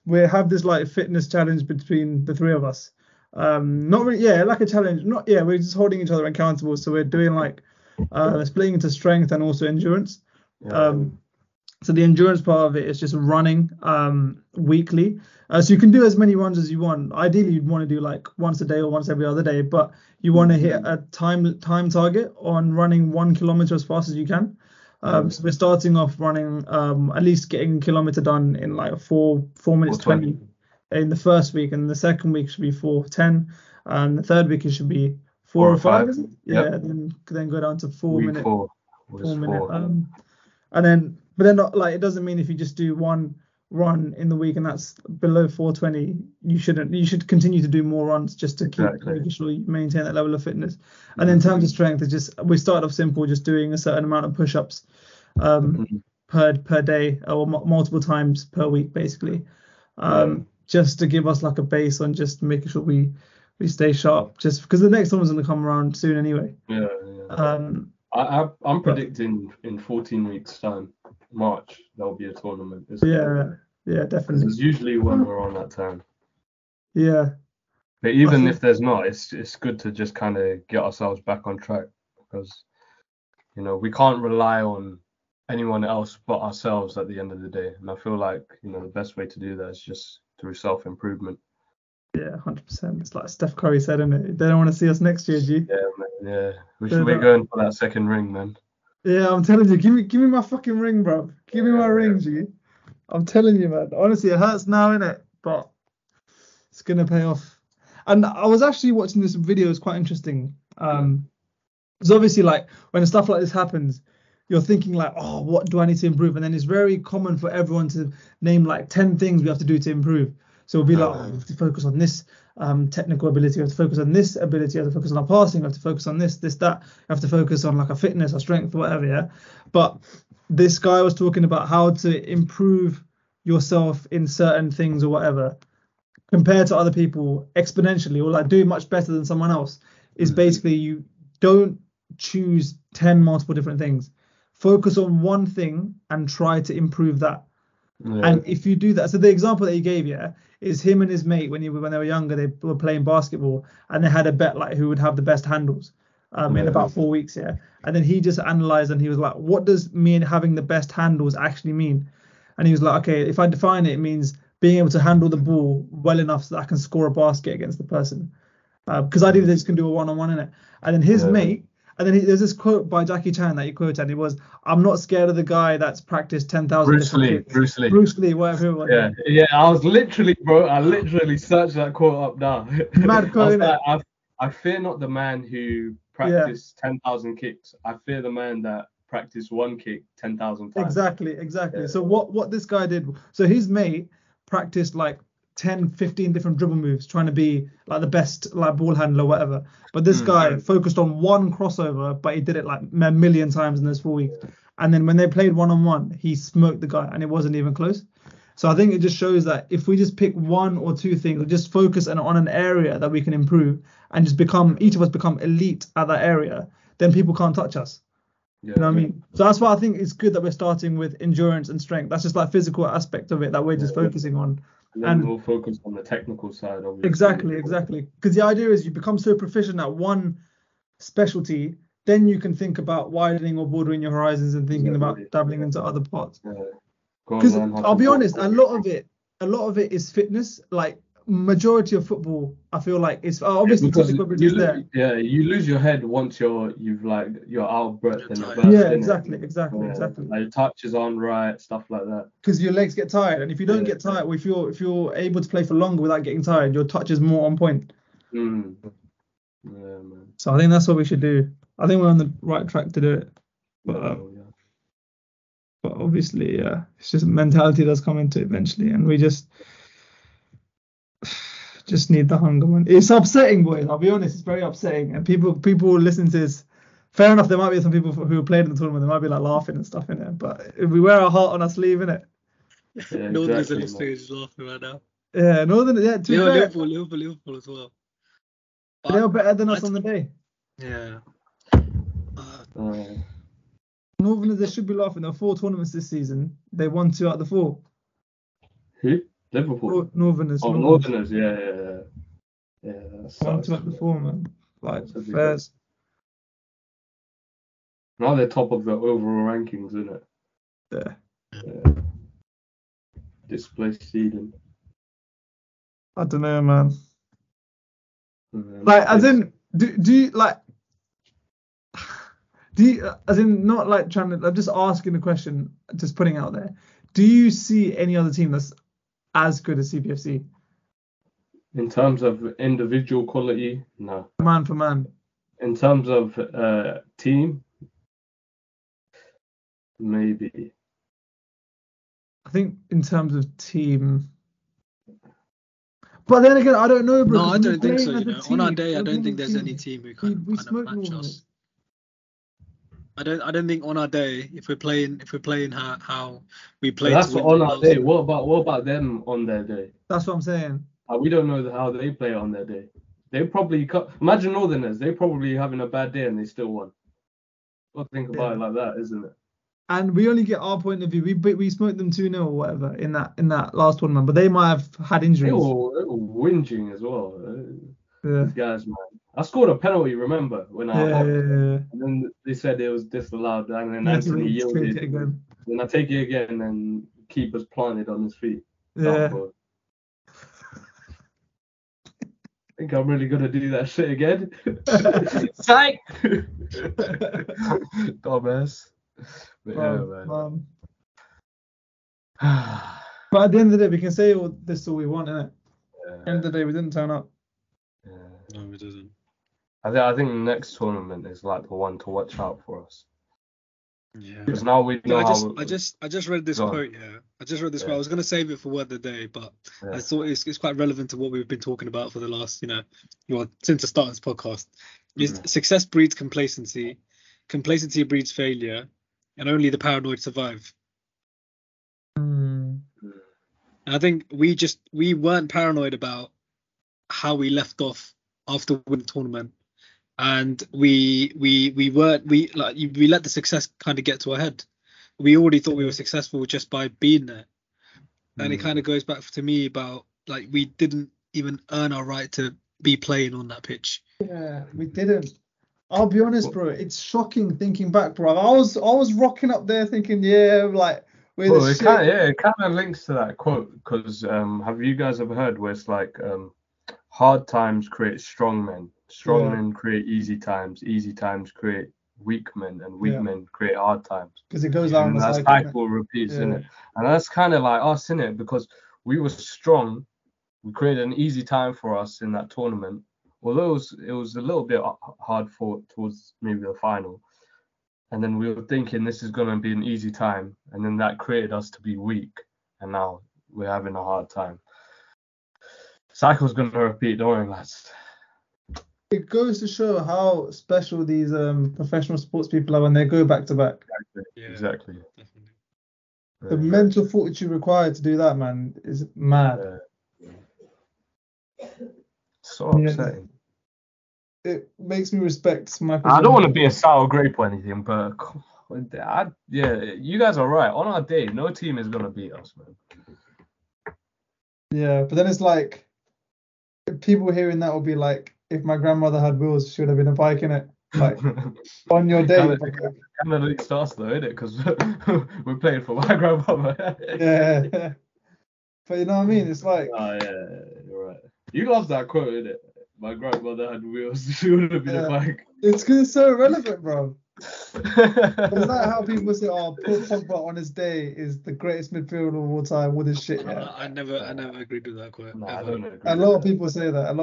We have this like fitness challenge between the three of us. Not really, like a challenge. We're just holding each other accountable. So we're doing like splitting into strength and also endurance. Yeah. So the endurance part of it is just running weekly. So you can do as many runs as you want. Ideally, you'd want to do like once a day or once every other day, but you want to hit a time target on running 1 kilometer as fast as you can. So we're starting off running, at least getting a kilometer done in like four minutes 20 in the first week, and the second week should be 4:10, and the third week it should be four or five. Isn't it? Yep. Yeah, then go down to four minutes. But then like it doesn't mean if you just do one run in the week and that's below 4:20, you should continue to do more runs just to keep making sure you maintain that level of fitness. And in terms of strength, it's just we start off simple, just doing a certain amount of push-ups per day or multiple times per week, basically, just to give us like a base on just making sure we stay sharp, just because the next one is going to come around soon anyway. I'm predicting in 14 weeks time, March, there'll be a tournament. Yeah, definitely. It's usually when we're on that time. Yeah. But even if there's not, it's good to just kind of get ourselves back on track, because, you know, we can't rely on anyone else but ourselves at the end of the day. And I feel like, you know, the best way to do that is just through self-improvement. Yeah, 100%. It's like Steph Curry said, isn't it? They don't want to see us next year, G. Yeah, man. Yeah. We're going for that second ring, man. Yeah, I'm telling you. Give me my fucking ring, bro. Give me my ring, G. I'm telling you, man. Honestly, it hurts now, innit? But it's going to pay off. And I was actually watching this video. It's quite interesting. It's obviously like when stuff like this happens, you're thinking like, oh, what do I need to improve? And then it's very common for everyone to name like 10 things we have to do to improve. So we'll be like, we have to focus on this technical ability, we have to focus on this ability, we have to focus on our passing, we have to focus on this, that, we have to focus on like our fitness, our strength, whatever, yeah. But this guy was talking about how to improve yourself in certain things or whatever, compared to other people exponentially, or like do much better than someone else, is basically you don't choose 10 multiple different things. Focus on one thing and try to improve that. Yeah. And if you do that, so the example that he gave, is him and his mate when they were younger, they were playing basketball and they had a bet like who would have the best handles in about 4 weeks, and then he just analyzed and he was like, what does me and having the best handles actually mean? And he was like, okay, if I define it, it means being able to handle the ball well enough so that I can score a basket against the person, because I do this can do a one-on-one in it. And then his mate. And then there's this quote by Jackie Chan that he quoted, and it was, I'm not scared of the guy that's practiced 10,000. Bruce Lee, whatever it was. Yeah, I literally searched that quote up now. Mad quote, innit? I fear not the man who practiced 10,000 kicks. I fear the man that practiced one kick 10,000 times. Exactly. Yeah. So what this guy did, so his mate practiced like 10, 15 different dribble moves, trying to be like the best like ball handler, whatever. But this guy focused on one crossover, but he did it like a million times in those 4 weeks. And then when they played one-on-one, he smoked the guy and it wasn't even close. So I think it just shows that if we just pick one or two things, just focus on an area that we can improve and just each of us become elite at that area, then people can't touch us. Yeah, you know what I mean? So that's why I think it's good that we're starting with endurance and strength. That's just like physical aspect of it that we're just focusing on. And then we'll focus on the technical side, obviously. Exactly. Because the idea is you become so proficient at one specialty, then you can think about widening or bordering your horizons and thinking about dabbling into other parts. Because I'll be honest, a lot of it is fitness. Like majority of football, I feel like it's obviously there. Yeah, you lose your head once you're out of breath and burst. Yeah, exactly. Like your touches on right, stuff like that. Because your legs get tired, and if you don't get tired, or if you're able to play for longer without getting tired, your touch is more on point. Yeah, man. So I think that's what we should do. I think we're on the right track to do it. But obviously, it's just mentality does come into it eventually, and we just need the hunger, man. It's upsetting, boys. I'll be honest, it's very upsetting. And people listen to this. Fair enough, there might be some people who played in the tournament. They might be like laughing and stuff in it. But if we wear our heart on our sleeve, innit? Yeah, Northerners on the stage laughing right now. Yeah, Liverpool as well. They were better than us on the day. Yeah. Northerners, they should be laughing. There are 4 tournaments this season. They won 2 out of the 4. Who? Liverpool? Northerners. Oh, Northerners. Yeah. That's 1-2 out of the 4, man. Like, first. Now they're top of the overall rankings, isn't it? Yeah. Displaced Eden. I don't know, man. Like, as in, do you, as in, not like trying to, I'm just asking the question, just putting it out there. Do you see any other team that's as good as CPFC? In terms of individual quality, no. Man for man. In terms of team, maybe. I think in terms of team. But then again, I don't know, bro. No, I don't think so. You know, on our day, I don't think there's any team who can match us. I don't think on our day, if we're playing how we play. That's on our day. What about them on their day? That's what I'm saying. We don't know how they play on their day. They probably imagine Northerners. They probably having a bad day and they still won. Got to think about it like that, isn't it? And we only get our point of view. We smoked them 2-0 or whatever in that last tournament, but they might have had injuries. They were whinging as well. Yeah. These guys, man. I scored a penalty, remember, when I and then they said it was disallowed, and then Anthony yielded. Then I take it again, and keeper's planted on his feet. Yeah. I think I'm really going to do that shit again. Psych! Dumbass. But but at the end of the day, we can say this all we want, innit? Yeah. At the end of the day, we didn't turn up. Yeah. No, we didn't. I think the next tournament is like the one to watch out for us. Yeah. Because now we know. I just read this quote. Yeah, I just read this quote. I was gonna save it for word of the day, but I thought it's quite relevant to what we've been talking about for the last, since the start of this podcast. Success breeds complacency. Complacency breeds failure. And only the paranoid survive. Mm. And I think we weren't paranoid about how we left off after winning the tournament, and we let the success kind of get to our head. We already thought we were successful just by being there, and it kind of goes back to me about like we didn't even earn our right to be playing on that pitch. Yeah, we didn't. I'll be honest, bro. It's shocking thinking back, bro. I was rocking up there thinking, it kind of links to that quote because have you guys ever heard where it's like hard times create strong men, men create easy times create weak men, and weak men create hard times. Because it goes down. That cycle repeats, innit? And that's kind of like us, innit? Because we were strong, we created an easy time for us in that tournament. Although it was a little bit hard fought towards maybe the final. And then we were thinking this is going to be an easy time. And then that created us to be weak. And now we're having a hard time. Cycle's going to repeat, don't worry, lads. It goes to show how special these professional sports people are when they go back to back. Exactly. The mental fortitude required to do that, man, is mad. So upsetting. It makes me respect Michael. I don't want to be a sour grape or anything, but you guys are right. On our day, no team is going to beat us, man. Yeah, but then it's like people hearing that will be like, if my grandmother had wheels, she would have been a bike, innit? Like, on your day. Canada starts though, innit? Because we're playing for my grandmother. Yeah. But you know what I mean? It's like... Oh, yeah, you're right. You love that quote, innit? My grandmother had wheels, she would have been a bike. It's because it's so relevant, bro. It's like how people say, Paul Pogba on his day is the greatest midfielder of all time, all this shit. Yeah. I never agreed with that quote. No, I don't agree. A lot of people say that.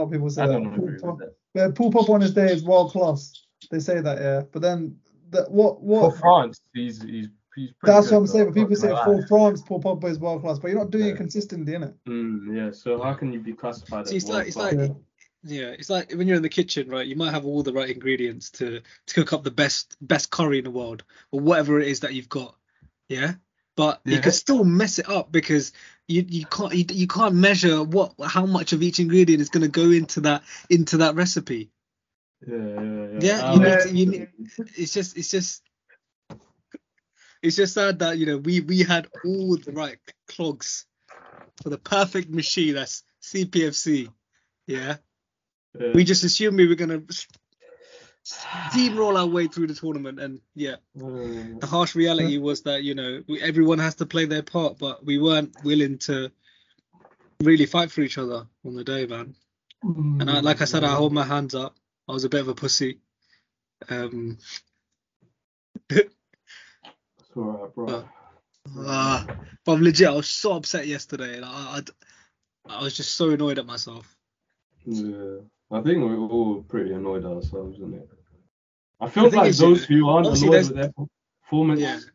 Paul Pogba on his day is world class. They say that, yeah. But then, what? For France, he's pretty good. That's what I'm saying. But people say for France, Paul Pogba is world class. But you're not doing it consistently, innit? Yeah. So how can you be classified as world class? It's like when you're in the kitchen, right? You might have all the right ingredients to cook up the best curry in the world or whatever it is that you've got, but you can still mess it up because you can't measure how much of each ingredient is going to go into that recipe. Yeah. You need, it's just sad that, you know, we had all the right clogs for the perfect machine that's CPFC. Yeah. We just assumed we were gonna steamroll our way through the tournament, and the harsh reality was that, you know, everyone has to play their part, but we weren't willing to really fight for each other on the day, man. And I hold my hands up. I was a bit of a pussy. That's alright, bro. But legit, I was so upset yesterday. Like, I was just so annoyed at myself. Yeah. I think we were all pretty annoyed at ourselves, isn't it? I feel like those who aren't annoyed with their performance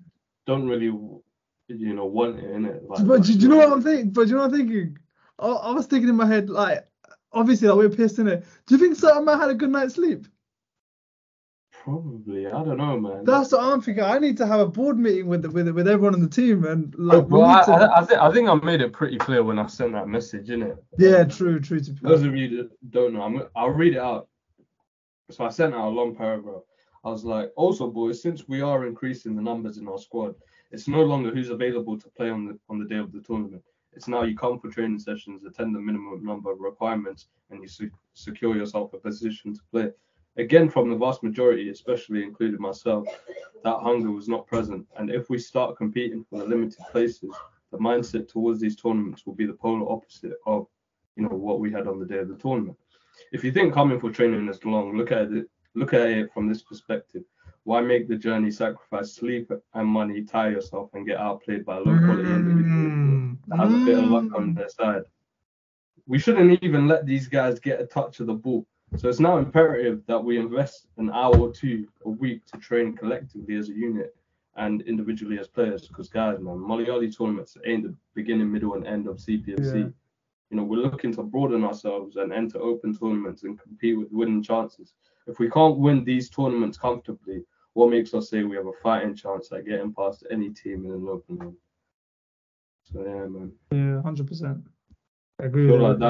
don't really, you know, want it, innit? Like, but do you know what I'm thinking? But do you know what I'm thinking? I was thinking in my head, like, obviously, like, we're pissed, innit? Do you think certain man had a good night's sleep? Probably, I don't know, man. That's what I'm thinking. I need to have a board meeting with everyone on the team, and like. Well, I think I made it pretty clear when I sent that message, innit? Yeah, true. To those of you that don't know, I'll read it out. So I sent out a long paragraph. I was like, also, boys, since we are increasing the numbers in our squad, it's no longer who's available to play on the day of the tournament. It's now you come for training sessions, attend the minimum number of requirements, and you secure yourself a position to play. Again, from the vast majority, especially including myself, that hunger was not present. And if we start competing for the limited places, the mindset towards these tournaments will be the polar opposite of, you know, what we had on the day of the tournament. If you think coming for training is long, look at it from this perspective. Why make the journey, sacrifice sleep and money, tire yourself, and get outplayed by low-quality individuals that have a bit of luck on their side? We shouldn't even let these guys get a touch of the ball. So it's now imperative that we invest an hour or two a week to train collectively as a unit and individually as players. Because guys, man, Malayali tournaments ain't the beginning, middle, and end of CPFC. Yeah. You know, we're looking to broaden ourselves and enter open tournaments and compete with winning chances. If we can't win these tournaments comfortably, what makes us say we have a fighting chance at getting past any team in an open one? So yeah, man. Yeah, 100%. I agree. I feel like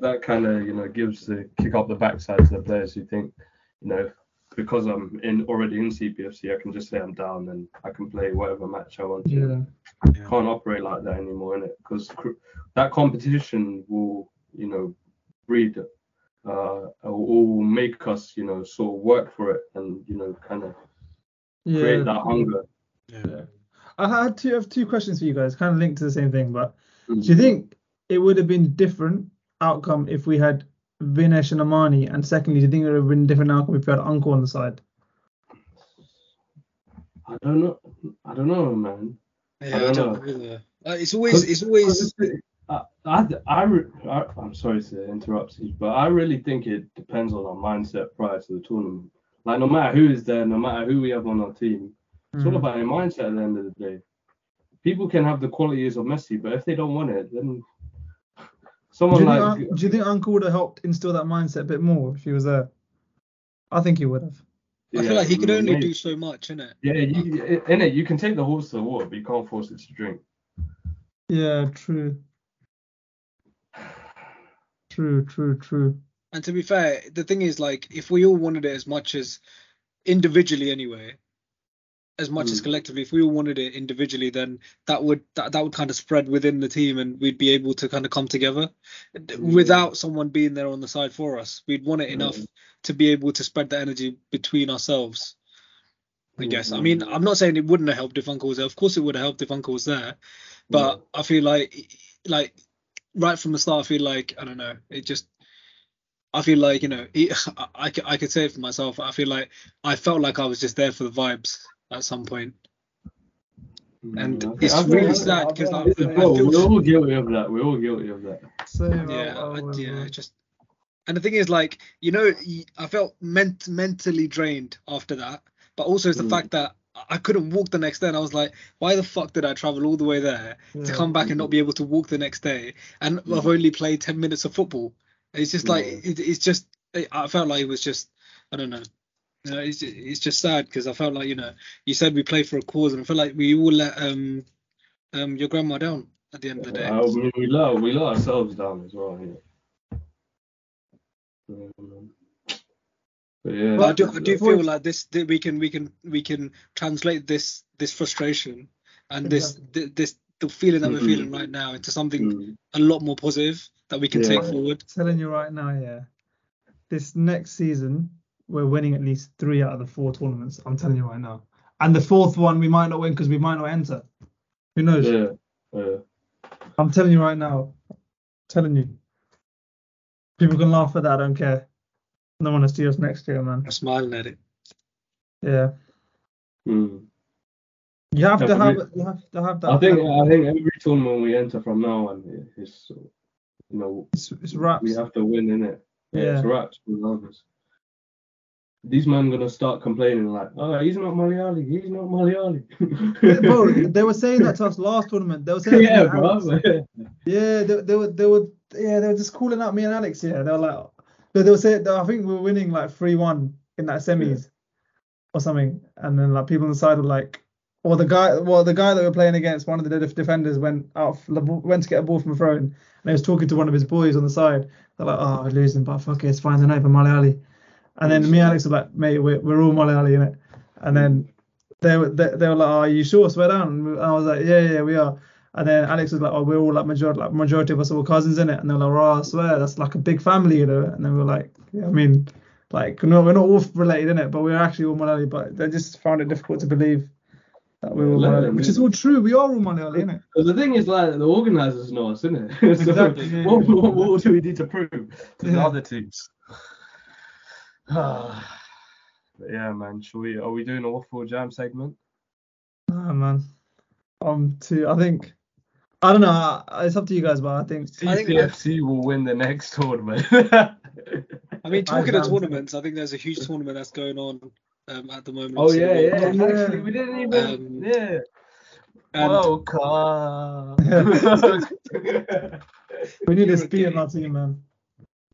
that kind of, you know, gives the kick up the backside to the players who think, you know, because I'm already in CPFC, I can just say I'm down and I can play whatever match I want to. Yeah. Can't operate like that anymore, innit? Because that competition will, you know, breed, will make us, you know, sort of work for it and, you know, kind of create that hunger. Yeah. I had two questions for you guys, kind of linked to the same thing, but do you think it would have been different outcome if we had Vinesh and Amani? And secondly, do you think it would have been different outcome if we had Uncle on the side? I don't know, man. Yeah, I don't know. It's always. I'm sorry to interrupt you, but I really think it depends on our mindset prior to the tournament. Like, no matter who is there, no matter who we have on our team, it's all about our mindset at the end of the day. People can have the qualities of Messi, but if they don't want it, then. Do you think Uncle would have helped instill that mindset a bit more if he was there? I think he would have. Yeah, I feel like he could only do so much, innit? Yeah, you can take the horse to the water, but you can't force it to drink. Yeah, true. And to be fair, the thing is, like, if we all wanted it as much as individually, anyway, as much as collectively, if we all wanted it individually, then that would kind of spread within the team, and we'd be able to kind of come together without someone being there on the side for us. We'd want it enough to be able to spread the energy between ourselves, I guess. I mean, I'm not saying it wouldn't have helped if Uncle was there. Of course it would have helped if Uncle was there, but I feel like right from the start, I feel like, I don't know, it just, I feel like, you know, I could say it for myself. I feel like I felt like I was just there for the vibes at some point, and it's really sad because we're all guilty of that. So, just, and the thing is, like, you know, I felt mentally drained after that, but also it's the fact that I couldn't walk the next day, and I was like, why the fuck did I travel all the way there to come back and not be able to walk the next day, and I've only played 10 minutes of football. It's just like I felt like it was just, I don't know. No, it's just sad because I felt like, you know, you said we play for a cause, and I feel like we all let your grandma down at the end of the day. We let ourselves down as well here. But yeah, well, I do feel like this. That we can translate this frustration and this the feeling that we're feeling right now into something a lot more positive that we can take forward. I'm telling you right now, this next season we're winning at least 3 out of the 4 tournaments. I'm telling you right now, and the 4th one we might not win because we might not enter. Who knows? Yeah. I'm telling you right now. I'm telling you, people can laugh at that. I don't care. No one has to see us next year, man. I'm smiling at it. Yeah. You have to have that. I think every tournament we enter from now on is, it's wraps. We have to win, innit? Yeah. It's wraps, regardless. These men gonna start complaining like, oh, he's not Malayali. Bro, they were saying that to us last tournament. They were saying, they were just calling out me and Alex. Yeah, they were like. They were saying, I think we were winning like 3-1 in that semis or something, and then like people on the side were like, the guy that we're playing against, one of the defenders went to get a ball from a throw-in, and he was talking to one of his boys on the side. They're like, oh, we're losing, but fuck it, it's fine, they're not even Malayali. And then me and Alex were like, mate, we're all Malayali, innit? And then they were like, oh, are you sure? Swear down. And I was like, yeah, we are. And then Alex was like, oh, we're all majority of us are all cousins, innit? And they're like, oh, I swear, that's like a big family, you know? And then we were like, we're not all related, innit? But we're actually all Malayali. But they just found it difficult to believe that we were all Malayali, which is all true. We are all Malayali, innit? Because the thing is, like, the organisers know us, innit? So exactly. Yeah. What do we need to prove to the other teams? But yeah, man, are we doing a Waffle Jam segment? Nah, man. I don't know. It's up to you guys, but I think CPFC will win the next tournament. I mean, talking of tournaments, I think there's a huge tournament that's going on at the moment. Oh yeah. Actually, we didn't even. Oh God. We need a speed in our team, man.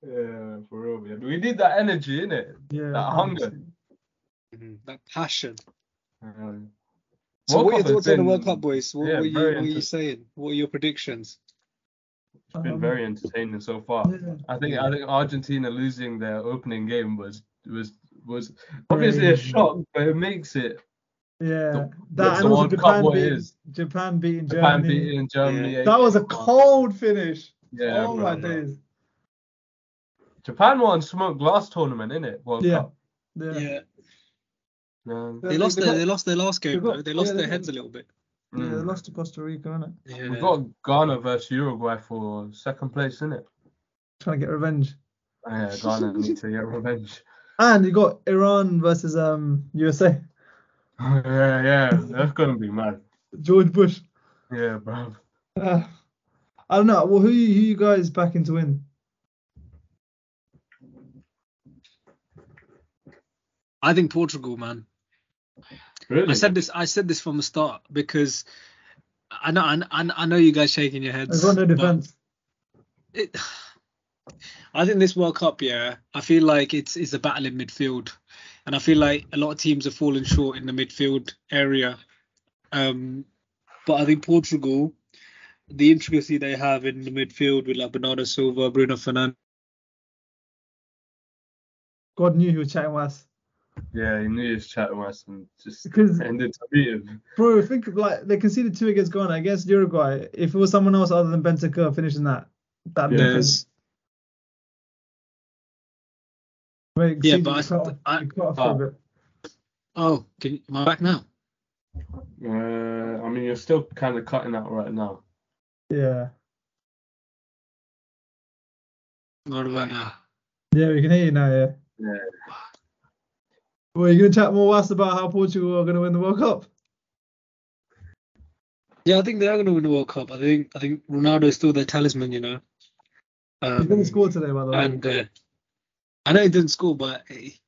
Yeah, for real. Man. We need that energy, innit? Yeah. That hunger. That passion. So what are your thoughts on the World Cup, boys? What are you saying? What are your predictions? It's been very entertaining so far. Yeah. I think Argentina losing their opening game was obviously a shock, but it makes it. Yeah, that and also Japan beating Germany. Yeah. That was a cold finish. Yeah. Oh my days. Japan won smoked last tournament, innit? World Cup. Yeah. No. They lost their last game. They lost their heads a little bit. Yeah, they lost to Costa Rica, innit? Yeah. We've got Ghana versus Uruguay for second place, innit? Trying to get revenge. Yeah, Ghana need to get revenge. And you got Iran versus USA. Yeah, that's gonna be mad. George Bush. Yeah, bro. I don't know. Well, who you guys backing to win? I think Portugal, man. Really? I said this from the start because I know you guys shaking your heads. There's no defense. I think this World Cup, I feel like it's a battle in midfield, and I feel like a lot of teams have fallen short in the midfield area. But I think Portugal, the intricacy they have in the midfield with like Bernardo Silva, Bruno Fernandes. God knew he was chatting with. Yeah, he knew he was chatting us and just ended to beat him. Bro, think like they conceded 2 against Ghana, against Uruguay. If it was someone else other than Bentancur finishing that difference. Wait, yeah, but am I back now? I mean, you're still kind of cutting out right now. Yeah. What about now? Yeah, we can hear you now. Yeah. Well, you're going to chat more us about how Portugal are going to win the World Cup? Yeah, I think they are going to win the World Cup. I think Ronaldo is still their talisman, you know. He didn't score today, by the way. And I know he didn't score, but he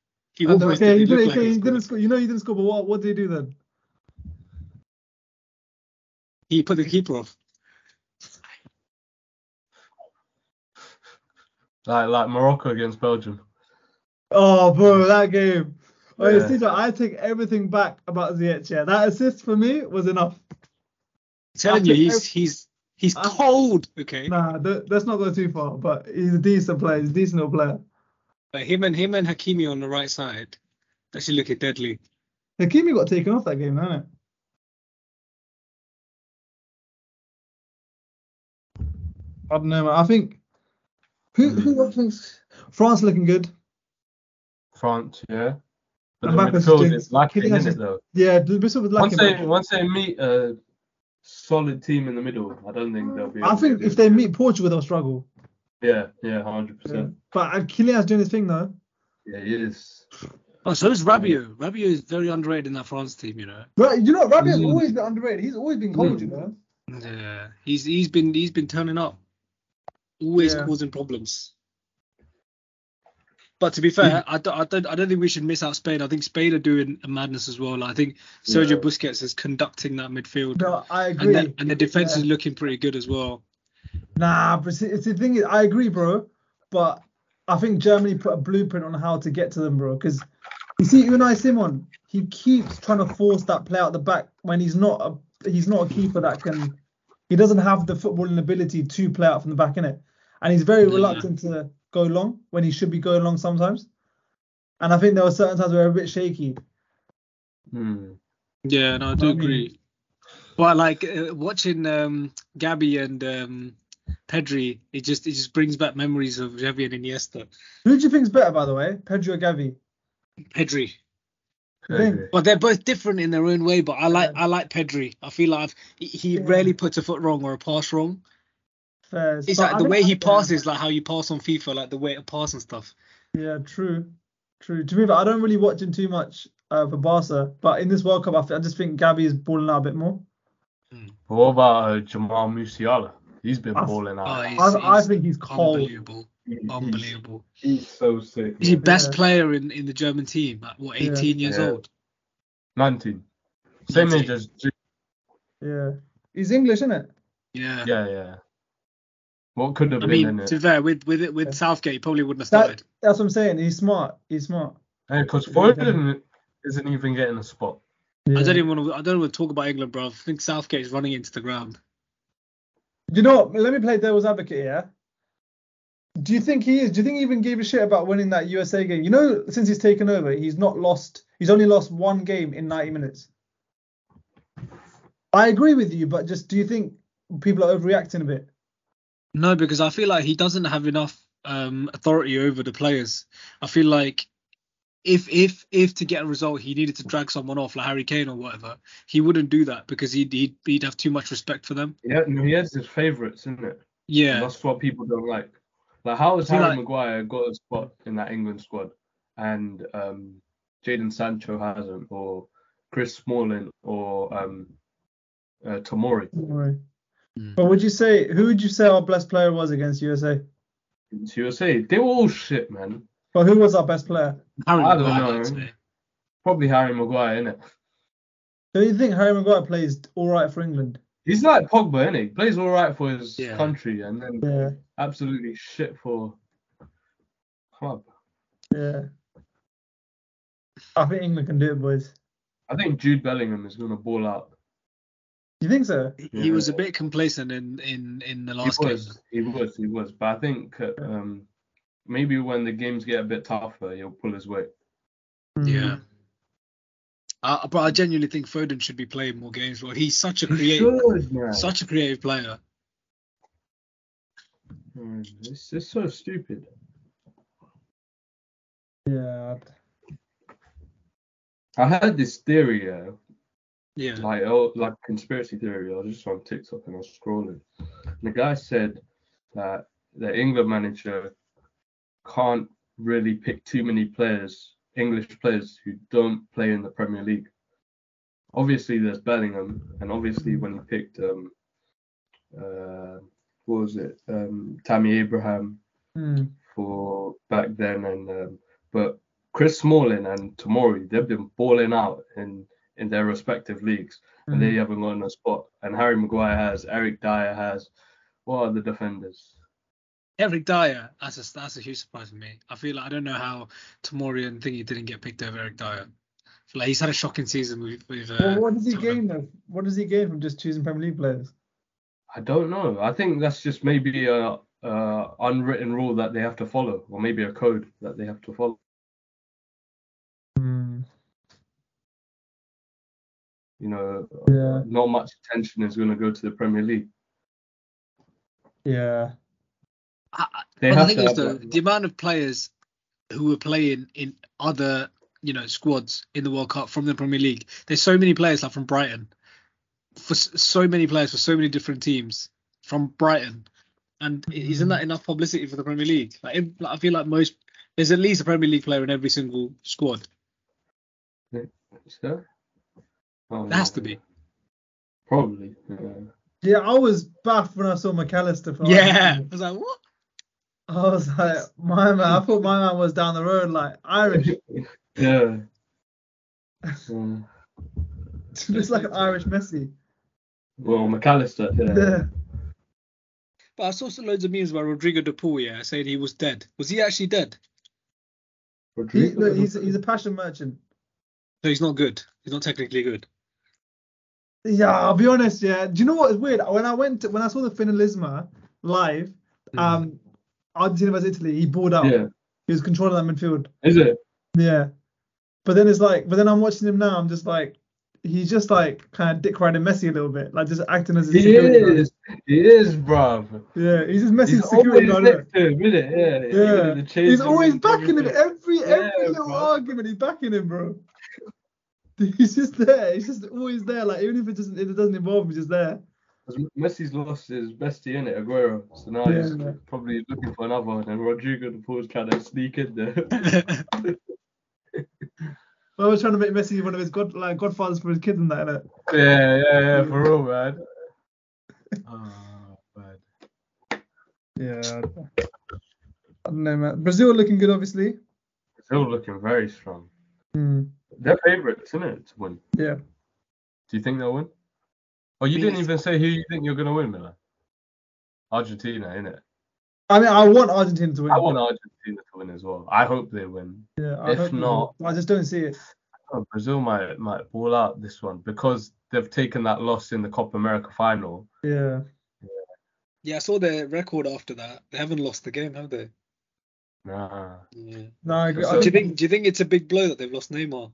won't. Okay, he didn't score. You know he didn't score, but what did he do then? He put the keeper off. Like Morocco against Belgium. Oh, bro, that game. Oh, yeah. See, I take everything back about Ziyech. That assist for me was enough. I'm telling you, he's He's cold. Okay. Nah, let's not go too far. But he's a decent player. He's a decent little player. But him and Hakimi on the right side actually looking deadly. Hakimi got taken off that game, didn't it? I don't know, man. I think who thinks France looking good? France, yeah. But the midfield is lacking, isn't it, though? Yeah, the midfield is lacking. Once they meet a solid team in the middle, I don't think they'll be. I think if they meet Portugal, they'll struggle. Yeah, 100%. Yeah. But Kylian's doing his thing, though. Yeah, he is. Oh, so is Rabiot. Rabiot is very underrated in that France team, you know. But you know, Rabiot's always been underrated. He's always been cold, you know. Yeah, he's been turning up, always causing problems. But to be fair, I don't think we should miss out Spain. I think Spain are doing a madness as well. Like, I think Sergio Busquets is conducting that midfield. No, I agree. And the defense is looking pretty good as well. Nah, but it's the thing is, I agree, bro. But I think Germany put a blueprint on how to get to them, bro. Because you see, Unai Simon, he keeps trying to force that play out the back when he's not a keeper that can. He doesn't have the footballing ability to play out from the back, innit? And he's very reluctant to go long when he should be going long sometimes, and I think there were certain times where we were a bit shaky. Yeah, no, I do agree. But like watching Gabi and Pedri, it just brings back memories of Xavi and Iniesta. Who do you think's better, by the way, Pedri or Gavi? Pedri. But they're both different in their own way. But I like Pedri. I feel like he rarely puts a foot wrong or a pass wrong. It's like the way he passes, like how you pass on FIFA, like the way to pass and stuff. Yeah, true. To me, I don't really watch him too much for Barca, but in this World Cup, I just think Gavi is balling out a bit more. But what about Jamal Musiala? He's been balling out. Oh, I think he's cold. Unbelievable. He's so sick. He's the best player in the German team. Like, what, 18 years old? 19. Same age as. Yeah. He's English, isn't it? Yeah. Yeah. What could have been in it? To be fair, with Southgate, he probably wouldn't have started. That's what I'm saying. He's smart. Because Foden isn't even getting a spot. Yeah. I don't want to talk about England, bro. I think Southgate is running into the ground. You know what? Let me play devil's advocate here. Do you think he is? Do you think he even gave a shit about winning that USA game? You know, since he's taken over, he's not lost. He's only lost one game in 90 minutes. I agree with you, but just do you think people are overreacting a bit? No, because I feel like he doesn't have enough authority over the players. I feel like if to get a result he needed to drag someone off, like Harry Kane or whatever, he wouldn't do that because he'd have too much respect for them. Yeah, no, he has his favourites, isn't it? Yeah. And that's what people don't like. Like, how has Harry Maguire got a spot in that England squad and Jadon Sancho hasn't, or Chris Smalling, or Tomori? Tomori. But who would you say our best player was against USA? Against USA? They were all shit, man. But who was our best player? I don't know. Probably Harry Maguire, innit? Do you think Harry Maguire plays all right for England? He's like Pogba, innit? He plays all right for his country and then absolutely shit for club. Yeah. I think England can do it, boys. I think Jude Bellingham is going to ball out. You think so? He was a bit complacent in the last game. He was. But I think maybe when the games get a bit tougher, he'll pull his weight. Yeah. But I genuinely think Foden should be playing more games. Well, he's such a creative player. It's just so stupid. Yeah. I had this theory. Yeah. Like conspiracy theory. I was just on TikTok and I was scrolling. And the guy said that the England manager can't really pick too many players, English players, who don't play in the Premier League. Obviously, there's Bellingham, and obviously when he picked Tammy Abraham for back then, and but Chris Smalling and Tomori, they've been balling out in their respective leagues, and they haven't gotten a spot. And Harry Maguire has, Eric Dier has. What are the defenders? Eric Dier, that's a huge surprise for me. I feel like I don't know how Tomori and Thingy didn't get picked over Eric Dier. Like, he's had a shocking season with what does he gain from just choosing Premier League players? I don't know. I think that's just maybe a unwritten rule that they have to follow, or maybe a code that they have to follow. You know, not much attention is going to go to the Premier League. Yeah. But the thing is, though, the amount of players who were playing in other, you know, squads in the World Cup from the Premier League, there's so many players like from Brighton, for so many players for so many different teams from Brighton, and isn't that enough publicity for the Premier League? I feel like there's at least a Premier League player in every single squad. So? Oh, it has to be. Probably. Yeah, I was baffed when I saw McAllister. I was like, what? I was like, my man. I thought my man was down the road, like Irish. Yeah. It's like an Irish Messi. Well, McAllister. Yeah. But I saw some loads of memes about Rodrigo de Paul, saying he was dead. Was he actually dead? He's a passion merchant. So he's not good. He's not technically good. Yeah, I'll be honest. Yeah, do you know what is weird? When I saw the Finalisma live, Argentina vs Italy, he balled out. Yeah. He was controlling that midfield. Is it? Yeah, but then I'm watching him now. I'm just like, he's just like kind of dick riding Messi a little bit, like just acting as his security. He is, bruv. Yeah, he's just Messi's security guard. He's always backing him. Every little argument, he's backing him, bro. He's just there. He's just always there. Like even if it doesn't involve him, he's just there. Messi's lost his bestie in it, Aguero. So now he's probably looking for another one, and Rodrigo de Paul's trying to sneak in there. Well, we're trying to make Messi one of his godfathers for his kids and that, innit? Yeah, for real, man. Oh, bad. Yeah. I don't know, man. Brazil looking good, obviously. Brazil looking very strong. They're favourites, isn't it, to win? Yeah. Do you think they'll win? Oh, you didn't even say who you think you're going to win, Miller. Argentina, innit? I mean, I want Argentina to win. I want Argentina to win as well. I hope they win. Yeah, if not, I just don't see it. Brazil might ball out this one because they've taken that loss in the Copa America final. Yeah. Yeah, I saw their record after that. They haven't lost the game, have they? Nah. Yeah. No, I agree. So, do you think it's a big blow that they've lost Neymar?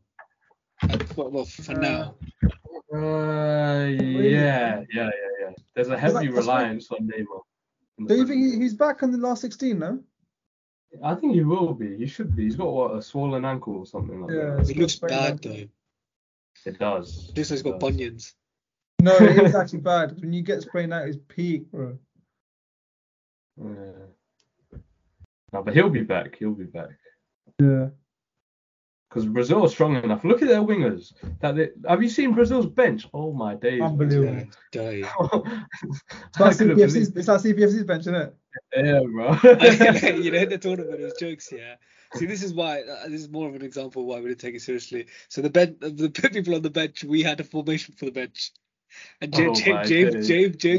Well, for now. Yeah. There's a heavy reliance on Neymar. Don't you think he's back on the last 16 now? I think he will be. He should be. He's got a swollen ankle or something like that. It looks bad though. It does. This has got bunions. No, it is actually bad. When you get sprained out, it's peak, bro. Yeah. No, but he'll be back. Yeah. Because Brazil are strong enough. Look at their wingers. Have you seen Brazil's bench? Oh my days. Unbelievable. It's like CPFC's bench, isn't it? Yeah, bro. You know, the tournament is jokes, yeah. See, this is more of an example of why we didn't take it seriously. So the people on the bench, we had a formation for the bench. And James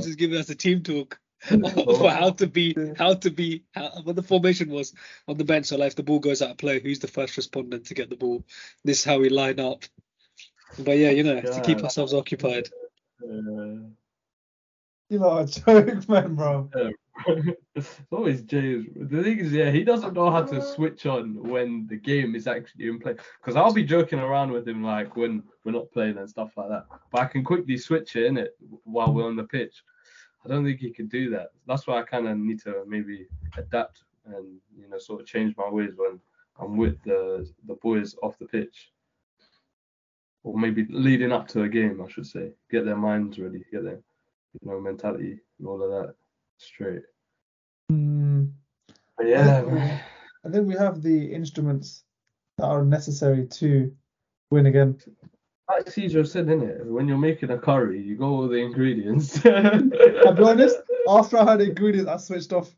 has given us a team talk. For what the formation was on the bench. So like if the ball goes out of play, who's the first respondent to get the ball? This is how we line up. But yeah, you know, to keep ourselves occupied. You lot are jokes, man, bro. It's always James. The thing is, he doesn't know how to switch on when the game is actually in play. Because I'll be joking around with him like when we're not playing and stuff like that. But I can quickly switch it in it while we're on the pitch. I don't think he could do that. That's why I kind of need to maybe adapt and, you know, sort of change my ways when I'm with the boys off the pitch. Or maybe leading up to a game, I should say. Get their minds ready, get their, you know, mentality and all of that straight. But yeah, I think we have the instruments that are necessary to win again. Like CJ said, innit, when you're making a curry, you go all the ingredients. I'll be honest, after I had ingredients, I switched off.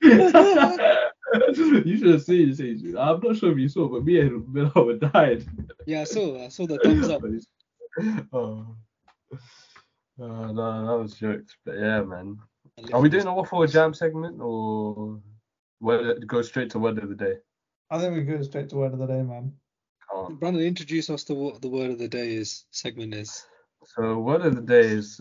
You should have seen CJ. I'm not sure if you saw, but me and Milo were died. Yeah, I saw the thumbs up. No, that was jokes. But yeah, man. Are we doing a waffle or jam segment or go straight to word of the day? I think we go straight to word of the day, man. Brandon, introduce us to what the word of the day segment is. So word of the day is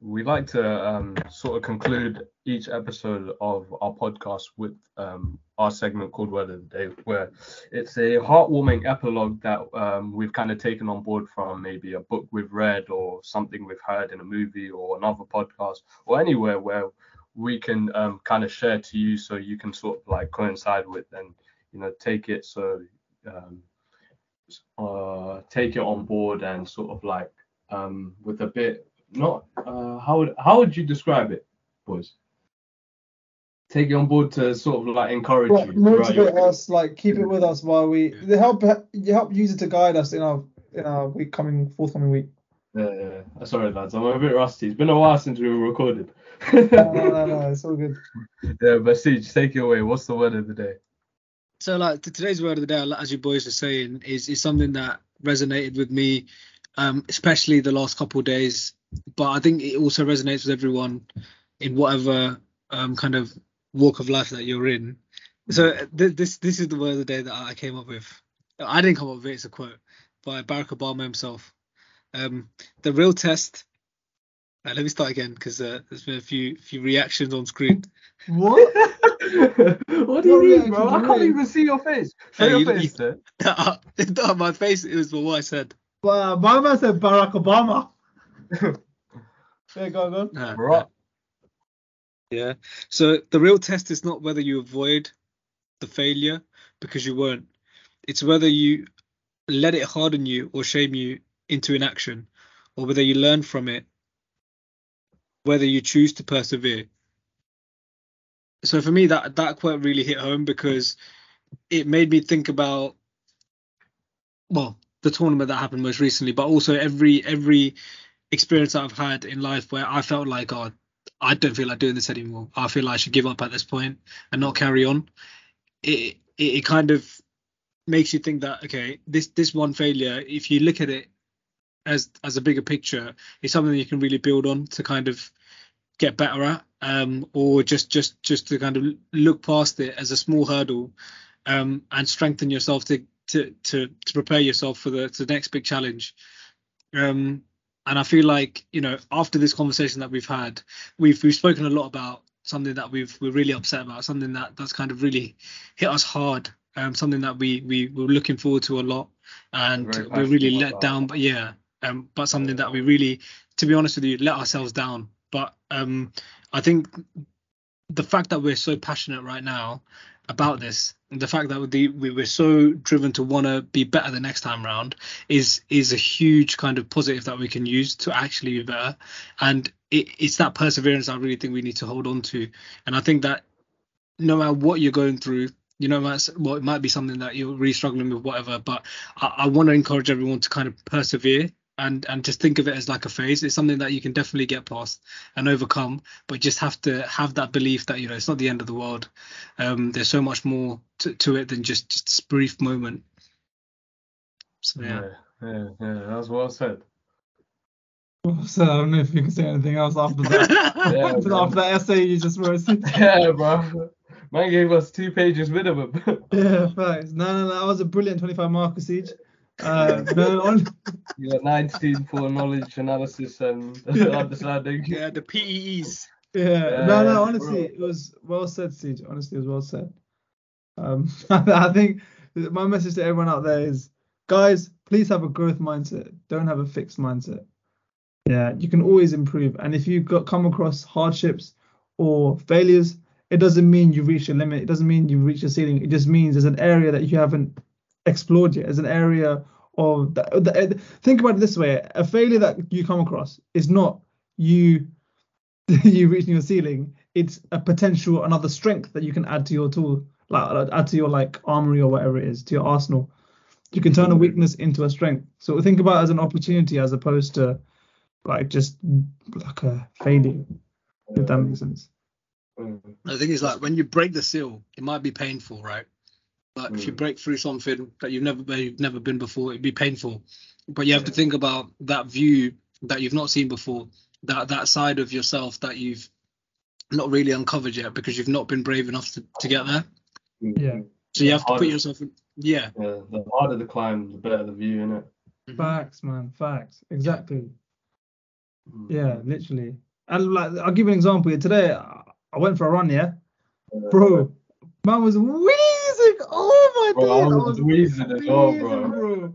we like to sort of conclude each episode of our podcast with our segment called Word of the Day, where it's a heartwarming epilogue that we've kind of taken on board from maybe a book we've read or something we've heard in a movie or another podcast or anywhere where we can kind of share to you so you can sort of like coincide with and, you know, take it. So take it on board and sort of like with a bit not how would you describe it, boys? Take it on board to sort of like encourage you, motivate us, like keep it with us while we help user to guide us in our forthcoming week. Yeah. Sorry lads, I'm a bit rusty. It's been a while since we were recorded. No, it's all good. Yeah, but Siege, take it away. What's the word of the day? So like today's word of the day, as you boys are saying, is something that resonated with me. Especially the last couple of days, but I think it also resonates with everyone in whatever kind of walk of life that you're in. So this is the word of the day that I came up with. I didn't come up with it, it's a quote by Barack Obama himself. The real test. Let me start again because there's been a few reactions on screen. What? What do you mean, bro? I can't even see your face. Show your face, sir. No, my face. It was what I said. Well, my man said Barack Obama. There you go, man. Yeah. So the real test is not whether you avoid the failure, because you won't. It's whether you let it harden you or shame you into inaction, or whether you learn from it, whether you choose to persevere. So for me, that quote really hit home because it made me think about, well, the tournament that happened most recently, but also every experience that I've had in life where I felt like, oh, I don't feel like doing this anymore. I feel like I should give up at this point and not carry on. It kind of makes you think that, okay, this one failure, if you look at it as a bigger picture, it's something you can really build on to kind of get better at, or just to kind of look past it as a small hurdle, and strengthen yourself to prepare yourself for the next big challenge. And I feel like, you know, after this conversation that we've had, we've spoken a lot about something that we're really upset about, something that's kind of really hit us hard, something that we were looking forward to a lot, and we're really let down. But yeah, but something that we really, to be honest with you, let ourselves down. But I think the fact that we're so passionate right now about this, the fact that we're so driven to want to be better the next time round is a huge kind of positive that we can use to actually be better. And it's that perseverance I really think we need to hold on to. And I think that no matter what you're going through, you know, it might be something that you're really struggling with, whatever, but I want to encourage everyone to kind of persevere and just think of it as like a phase. It's something that you can definitely get past and overcome, but just have to have that belief that, you know, it's not the end of the world. There's so much more to it than just this brief moment. So yeah, that was well said. So I don't know if you can say anything else after that. After that essay you just wrote. Yeah, bro. Man gave us 2 pages rid of it. Yeah, thanks. No, that was a brilliant 25-marker Siege. You got 19 for knowledge, analysis, and understanding. Yeah, the PEs. Yeah, honestly, bro. It was well said, Siege. Honestly, it was well said. I think my message to everyone out there is, guys, please have a growth mindset. Don't have a fixed mindset. Yeah, you can always improve. And if you come across hardships or failures, it doesn't mean you reach your limit. It doesn't mean you reach your ceiling. It just means there's an area that you haven't explored yet, as an area of think about it this way: a failure that you come across is not you reaching your ceiling. It's a potential, another strength that you can add to your tool, like add to your like armory or whatever it is, to your arsenal. You can turn a weakness into a strength. So think about it as an opportunity as opposed to like just like a failure, if that makes sense. I think it's like when you break the seal, it might be painful, right? Like if you break through something that you've never been before, it'd be painful. But you have to think about that view that you've not seen before, that side of yourself that you've not really uncovered yet because you've not been brave enough to get there. Yeah. So you have to put yourself in. Yeah. The harder the climb, the better the view, innit? Facts, man. Facts. Exactly. Yeah, literally. And like, I'll give you an example here. Today, I went for a run, yeah? Bro, man was wheezing. Oh, my God. I was wheezing as well, bro.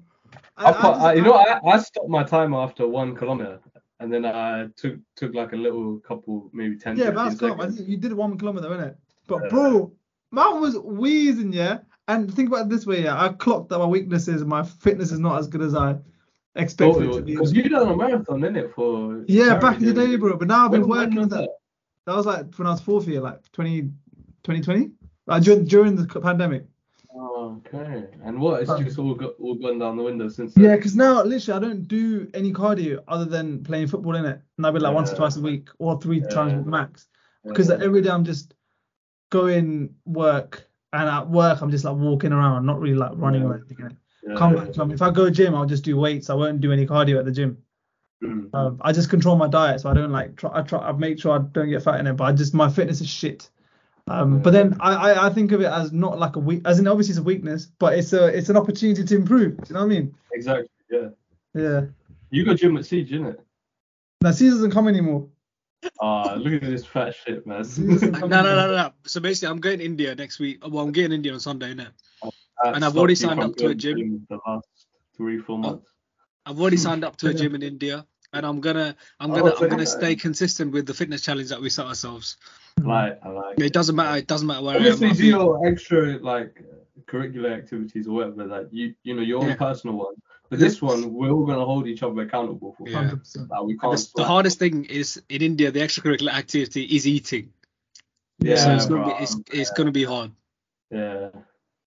I stopped my time after 1 kilometer. And then I took like a little couple, maybe 10 seconds. Yeah, that's calm. You did 1 kilometer, innit? But, bro, man was wheezing, yeah? And think about it this way, yeah? I clocked that my weaknesses, my fitness is not as good as I expected it to be. Because you done a marathon, innit? Back in the day, bro. But now I've been working on that. That was like when I was fourth year, like 2020? Like during the pandemic. Oh, okay. And what? It's just all gone down the window since then? Yeah, because now, literally, I don't do any cardio other than playing football, innit? And I've been like once or twice a week or three times max. Because like, every day I'm just going work. And at work, I'm just like walking around, not really like running or anything. Yeah, come back to me. If I go gym, I'll just do weights. I won't do any cardio at the gym. Mm. I just control my diet, so I don't like. I make sure I don't get fat in it, but my fitness is shit. But then I think of it as not like a weak, as in obviously it's a weakness, but it's an opportunity to improve. Do you know what I mean? Exactly. Yeah. Yeah. You got gym at Siege, innit? Now Siege doesn't come anymore. Ah, look at this fat shit, man. No. So basically, I'm going to India next week. Well, I'm going to India on Sunday, innit? And I've already signed up to a gym. The last 3-4 months. I've already signed up to a gym in India, and I'm gonna stay consistent with the fitness challenge that we set ourselves. Right, I like it. It doesn't matter where obviously I am. Obviously, do your extra like curricular activities or whatever that like, you know your own personal one. But this one, we're all going to hold each other accountable for. Yeah. 100%. Like, we can't the hardest thing is, in India, the extracurricular activity is eating. Yeah, so it's going to be hard. Yeah,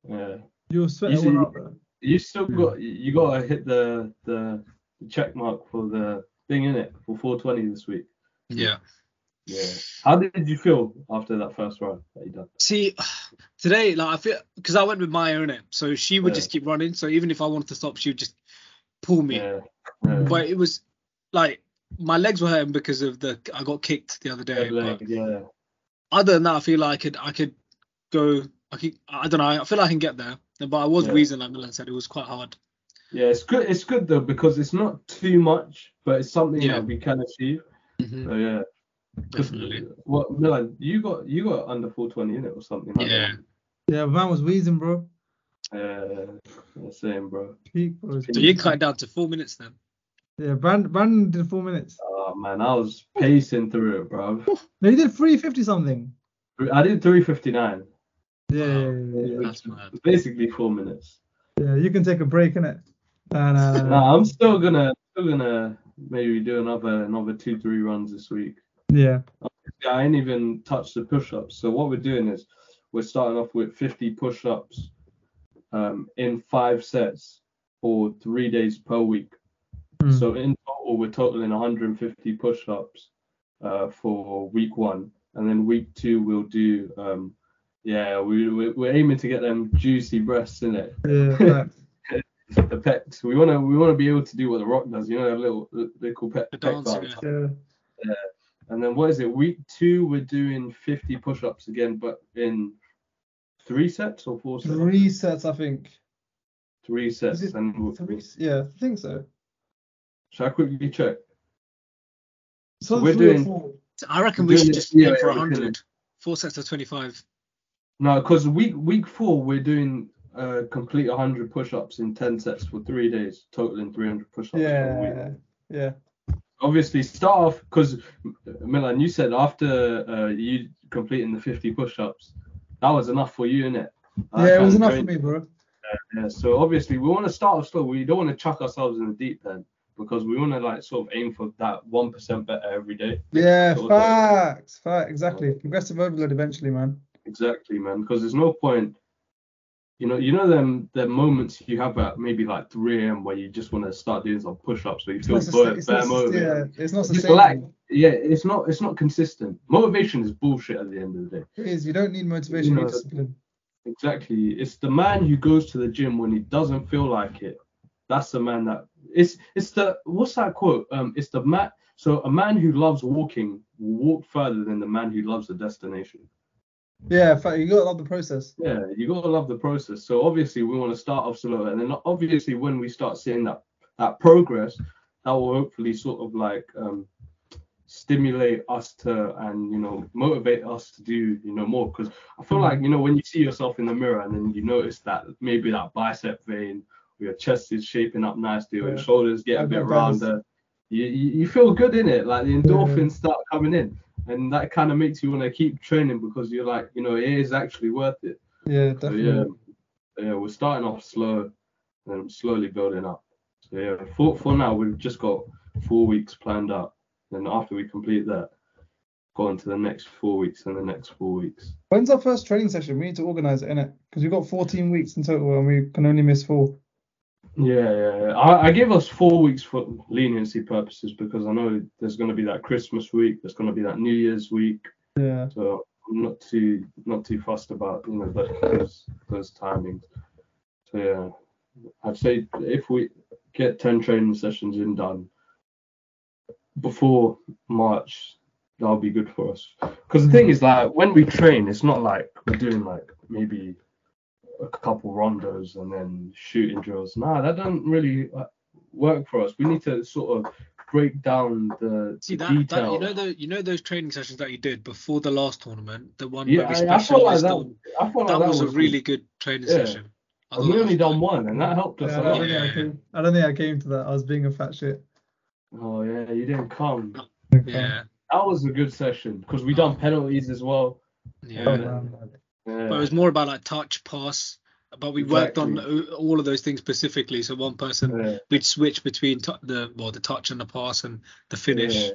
yeah. You're sweating all out, bro. You still got to hit the check mark for the thing, innit? For 420 this week. Yeah. Yeah. How did you feel after that first run that you done? See, today, like I feel, because I went with Maya, innit? So she would just keep running. So even if I wanted to stop, she would just pull me. Yeah. Yeah. But it was like my legs were hurting because of I got kicked the other day. Other than that, I feel like I don't know. I feel like I can get there. But I was wheezing, like Milan said, it was quite hard. Yeah, it's good though, because it's not too much, but it's something that we can achieve. Mm-hmm. So yeah. Definitely. Well, Milan, you got under 420 in it or something like that. Yeah, man was wheezing, bro. Yeah, same, bro. So you cut down to 4 minutes then? Yeah, Brandon did 4 minutes. Oh man, I was pacing through it, bro. No, you did 350 something. I did 359. Yeah. That's mad. Basically 4 minutes. Yeah, you can take a break, innit? No, I'm still gonna maybe do another 2-3 runs this week. Yeah. I ain't even touched the push-ups. So what we're doing is we're starting off with 50 push-ups in 5 sets for 3 days per week. Mm. So in total, we're totaling 150 push-ups for week 1, and then week 2 we'll do. We're aiming to get them juicy breasts, in it. Yeah. The pecs. We wanna be able to do what The Rock does. You know, that little pec dance. Yeah. And then what is it? Week 2 we're doing 50 push-ups again, but in 3 sets or 4 sets. 3 sets, I think. 3 sets. I think so. Shall I quickly check? So we're doing. I reckon we should just aim for 100. 4 sets of 25. No, because week 4 we're doing complete 100 push-ups in 10 sets for 3 days, totaling 300 push-ups per week. Yeah. Obviously, start off because Milan, you said after you completing the 50 push-ups, that was enough for you, innit? Yeah, it was enough for me, bro. Yeah. So obviously, we want to start off slow. We don't want to chuck ourselves in the deep end because we want to like sort of aim for that 1% better every day. Yeah, facts. Fact, exactly. Progressive overload eventually, man. Exactly, man, because there's no point, you know them moments you have at maybe like 3 a.m. where you just want to start doing some push-ups where you feel bare motivated. Yeah, it's not sustainable. It's not consistent. Motivation is bullshit at the end of the day. It is. You don't need motivation or discipline. Exactly. It's the man who goes to the gym when he doesn't feel like it. That's the man that it's the, what's that quote? It's the man. So a man who loves walking will walk further than the man who loves the destination. Yeah, in fact, you gotta love the process. Yeah, you gotta love the process. So obviously we want to start off slow, and then obviously when we start seeing that progress, that will hopefully sort of like stimulate us to, and, you know, motivate us to do, you know, more. Because I feel like, you know, when you see yourself in the mirror and then you notice that maybe that bicep vein or your chest is shaping up nicely or your shoulders get a bit rounder, you feel good in it. Like the endorphins start coming in, and that kind of makes you want to keep training because you're like, you know, it is actually worth it. Yeah, definitely. So, yeah, we're starting off slow and slowly building up. So yeah, for now we've just got 4 weeks planned out. Then after we complete that, go on to the next 4 weeks and the next 4 weeks. When's our first training session? We need to organise it, innit? Because we've got 14 weeks in total and we can only miss 4. Yeah. I give us 4 weeks for leniency purposes because I know there's going to be that Christmas week, there's going to be that New Year's week. Yeah. So I'm not too fussed about, you know, those timings. So yeah, I'd say if we get 10 training sessions in done before March, that'll be good for us. Because the thing is, like, when we train, it's not like we're doing like maybe a couple rondos and then shooting drills. Nah, that doesn't really work for us. We need to sort of break down the detail. You know those training sessions that you did before the last tournament, the one where we specialised on. I thought that was a really good training session. We only done one, and that helped us a lot. I don't think I came to that. I was being a fat shit. Oh yeah, you didn't come. Yeah, that was a good session because we done penalties as well. Yeah. But it was more about like touch, pass. But we worked on all of those things specifically. So one person we'd switch between the touch and the pass and the finish.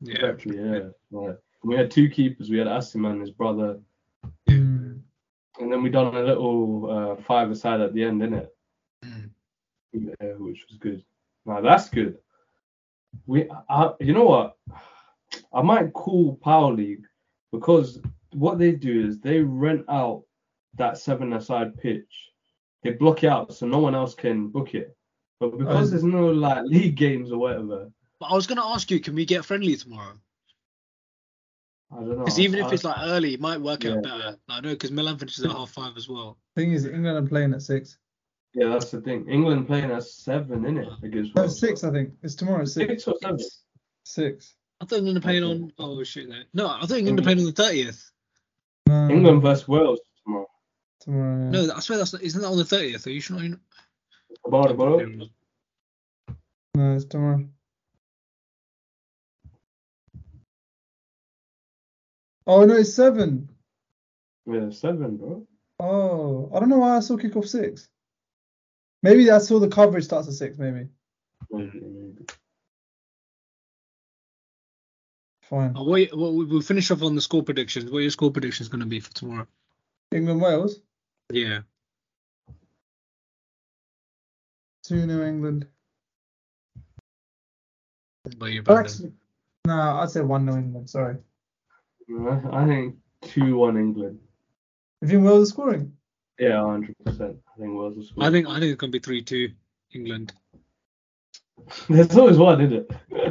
Yeah. Exactly. Yeah. We had 2 keepers. We had Asim and his brother. Yeah. And then we done a little 5-a-side at the end, didn't it? Mm. Yeah, which was good. Now that's good. You know what? I might call Power League because what they do is they rent out that 7-a-side pitch. They block it out so no one else can book it. But because there's no like league games or whatever. But I was gonna ask you, can we get friendly tomorrow? I don't know. Because even if it's like early, it might work out better. I know because Milan finishes at 5:30 as well. Thing is, England are playing at 6. Yeah, that's the thing. England playing at 7, isn't it? No, 6, I think. It's tomorrow at 6. 6 or 7? 6. I thought England are playing on... Oh, shit, no. I thought England are playing on the 30th. No. England versus Wales tomorrow. Tomorrow, yeah. No, I swear that's... Isn't that on the 30th? Are you sure? Tomorrow? No, it's tomorrow. Oh, no, it's 7. Yeah, 7, bro. Oh, I don't know why I saw kick off 6. Maybe that's all the coverage starts at 6, maybe. Maybe. Fine. We'll finish off on the score predictions. What are your score predictions going to be for tomorrow? England, Wales? Yeah. 2-0 England. I'd say 1-0 England, sorry. I think 2-1 England. You think Wales is scoring? Yeah, 100%. I think Wales will score. I think it's gonna be 3-2 England. There's always one, isn't it?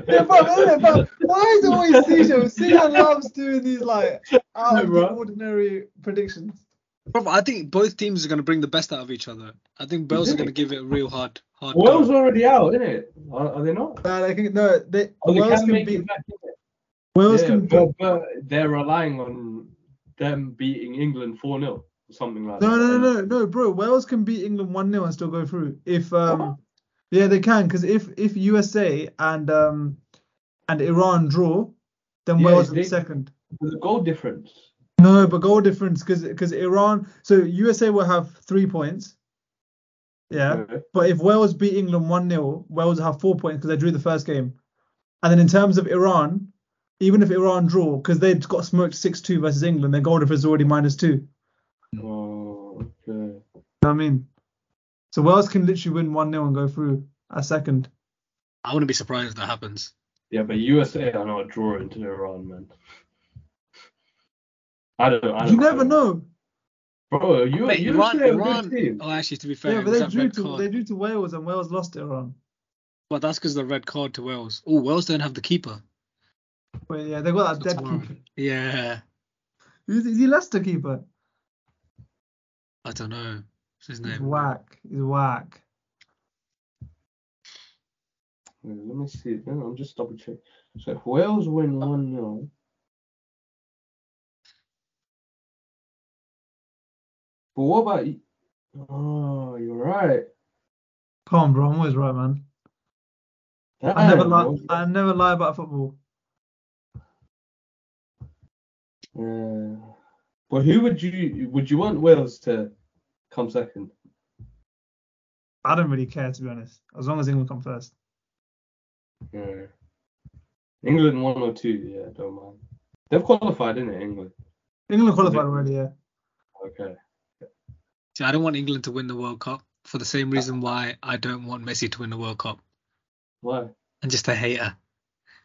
Yeah, but why is it always CJ? CJ loves doing these like out of the ordinary predictions. Bro, I think both teams are gonna bring the best out of each other. I think Wales are gonna give it a real hard. Wales are already out, isn't it? Are they not? Wales can beat. But they're relying on them beating England 4-0. Something like that. No, bro. Wales can beat England 1-0 and still go through. If they can, because if USA and Iran draw, then Wales will be second. The goal difference. No, but goal difference because Iran. So USA will have 3 points. Yeah, but if Wales beat England 1-0, Wales will have 4 points because they drew the first game. And then in terms of Iran, even if Iran draw, because they've got smoked 6-2 versus England, their goal difference is already -2. Oh, okay. I mean, so Wales can literally win 1-0 and go through a second. I wouldn't be surprised if that happens. Yeah, but USA are not drawing to Iran, man. I don't know. You never know. Bro, Iran. Team. Oh, actually, to be fair, yeah, but they drew to Wales and Wales lost to Iran. Well, that's because of the red card to Wales. Oh, Wales don't have the keeper. Well, yeah, they got that dead keeper. Yeah. Is he Leicester keeper? I don't know. What's his name? He's whack. Let me see it. I'm just double checking. So if Wales win 1-0. But what about... Oh, you're right. Come on, bro. I'm always right, man. Damn, I never lie about football. Yeah. But who would you want Wales to come second? I don't really care, to be honest. As long as England come first. Yeah. England 1 or 2, yeah, don't mind. They've qualified, didn't they, England? England qualified already, yeah. Okay. See, I don't want England to win the World Cup for the same reason why I don't want Messi to win the World Cup. Why? I'm just a hater.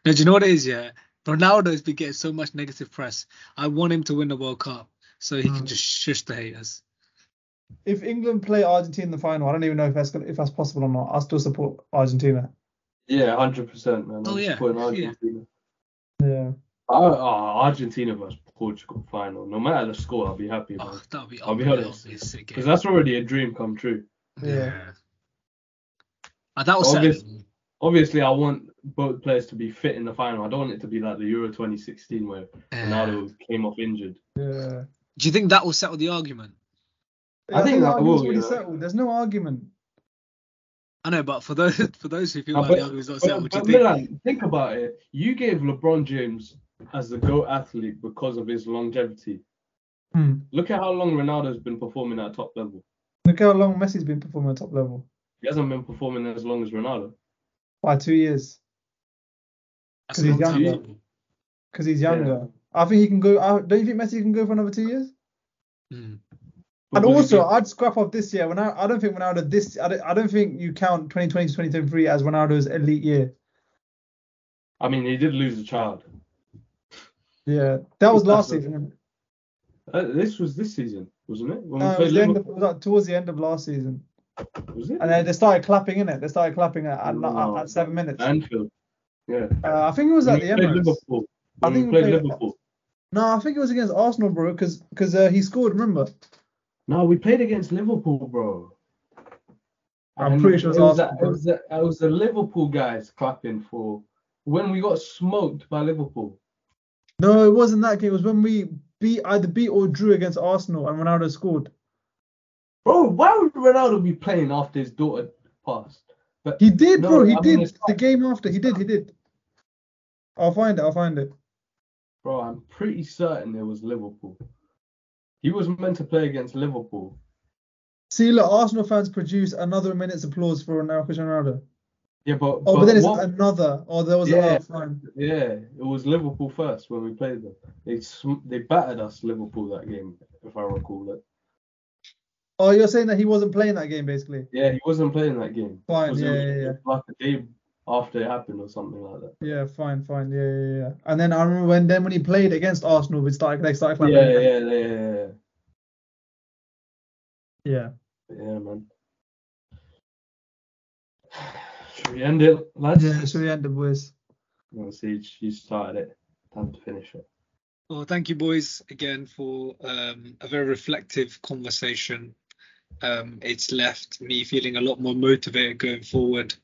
No, do you know what it is, yeah? Ronaldo has been getting so much negative press. I want him to win the World Cup so he can just shush the haters. If England play Argentina in the final, I don't even know if that's possible or not. I still support Argentina. Yeah, 100%, man. Oh, yeah. Argentina. Yeah. Argentina versus Portugal final. No matter the score, I'll be happy about it. I'll be honest. Because that's already a dream come true. Yeah. That was obviously, I want both players to be fit in the final. I don't want it to be like the Euro 2016 where Ronaldo came off injured. Yeah. Do you think that will settle the argument? Yeah, I think that will. Really settled. There's no argument. I know, but for those who feel like the argument's not settled, what do you think? Milan, think about it. You gave LeBron James as the GOAT athlete because of his longevity. Look at how long Ronaldo's been performing at top level. Look how long Messi's been performing at top level. He hasn't been performing as long as Ronaldo. By 2 years. Because he's younger. Yeah. I think he can go. Don't you think Messi can go for another 2 years? And also, I'd scrap off this year. I don't think Ronaldo this. I don't think you count 2020 to 2023 as Ronaldo's elite year. I mean, he did lose a child. Yeah, that was last season. This was this season, wasn't it? When we played Liverpool. It was like towards the end of last season. Was it? And then they started clapping in it. They started clapping at 7 minutes. Anfield. Yeah. I think it was at the end. I think we played Liverpool. No, I think it was against Arsenal, bro, because he scored. Remember? No, we played against Liverpool, bro. I'm pretty sure it was the Liverpool guys clapping for when we got smoked by Liverpool. No, it wasn't that game. It was when we either beat or drew against Arsenal and Ronaldo scored. Bro, why would Ronaldo be playing after his daughter passed? But he did, no, bro. He did. The game after. He did. I'll find it. Bro, I'm pretty certain it was Liverpool. He was meant to play against Liverpool. See, look, Arsenal fans produce another minute's applause for Cristiano Ronaldo. Yeah, but then it's another. Oh, there was another time. Yeah, it was Liverpool first when we played them. They battered us, Liverpool, that game, if I recall it. Oh, you're saying that he wasn't playing that game, basically? Yeah, he wasn't playing that game. Fine, yeah. Like a day after it happened or something like that. Yeah, fine, yeah. And then I remember when he played against Arsenal, they started playing. Yeah. Yeah, man. Should we end it, lads? Yeah, should we end it, boys? Well, Siege, you started it. Time to finish it. Well, thank you, boys, again for a very reflective conversation. It's left me feeling a lot more motivated going forward,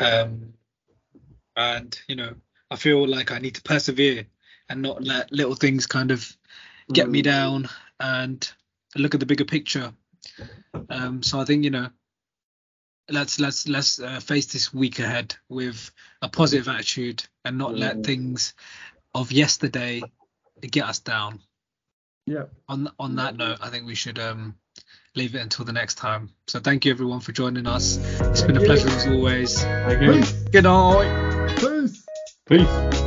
and I feel like I need to persevere and not let little things kind of get me down and look at the bigger picture. So I think let's face this week ahead with a positive attitude and not let things of yesterday get us down. Yeah. On that note, I think we should leave it until the next time. So thank you everyone for joining us. It's been a pleasure as always. Good night. Peace.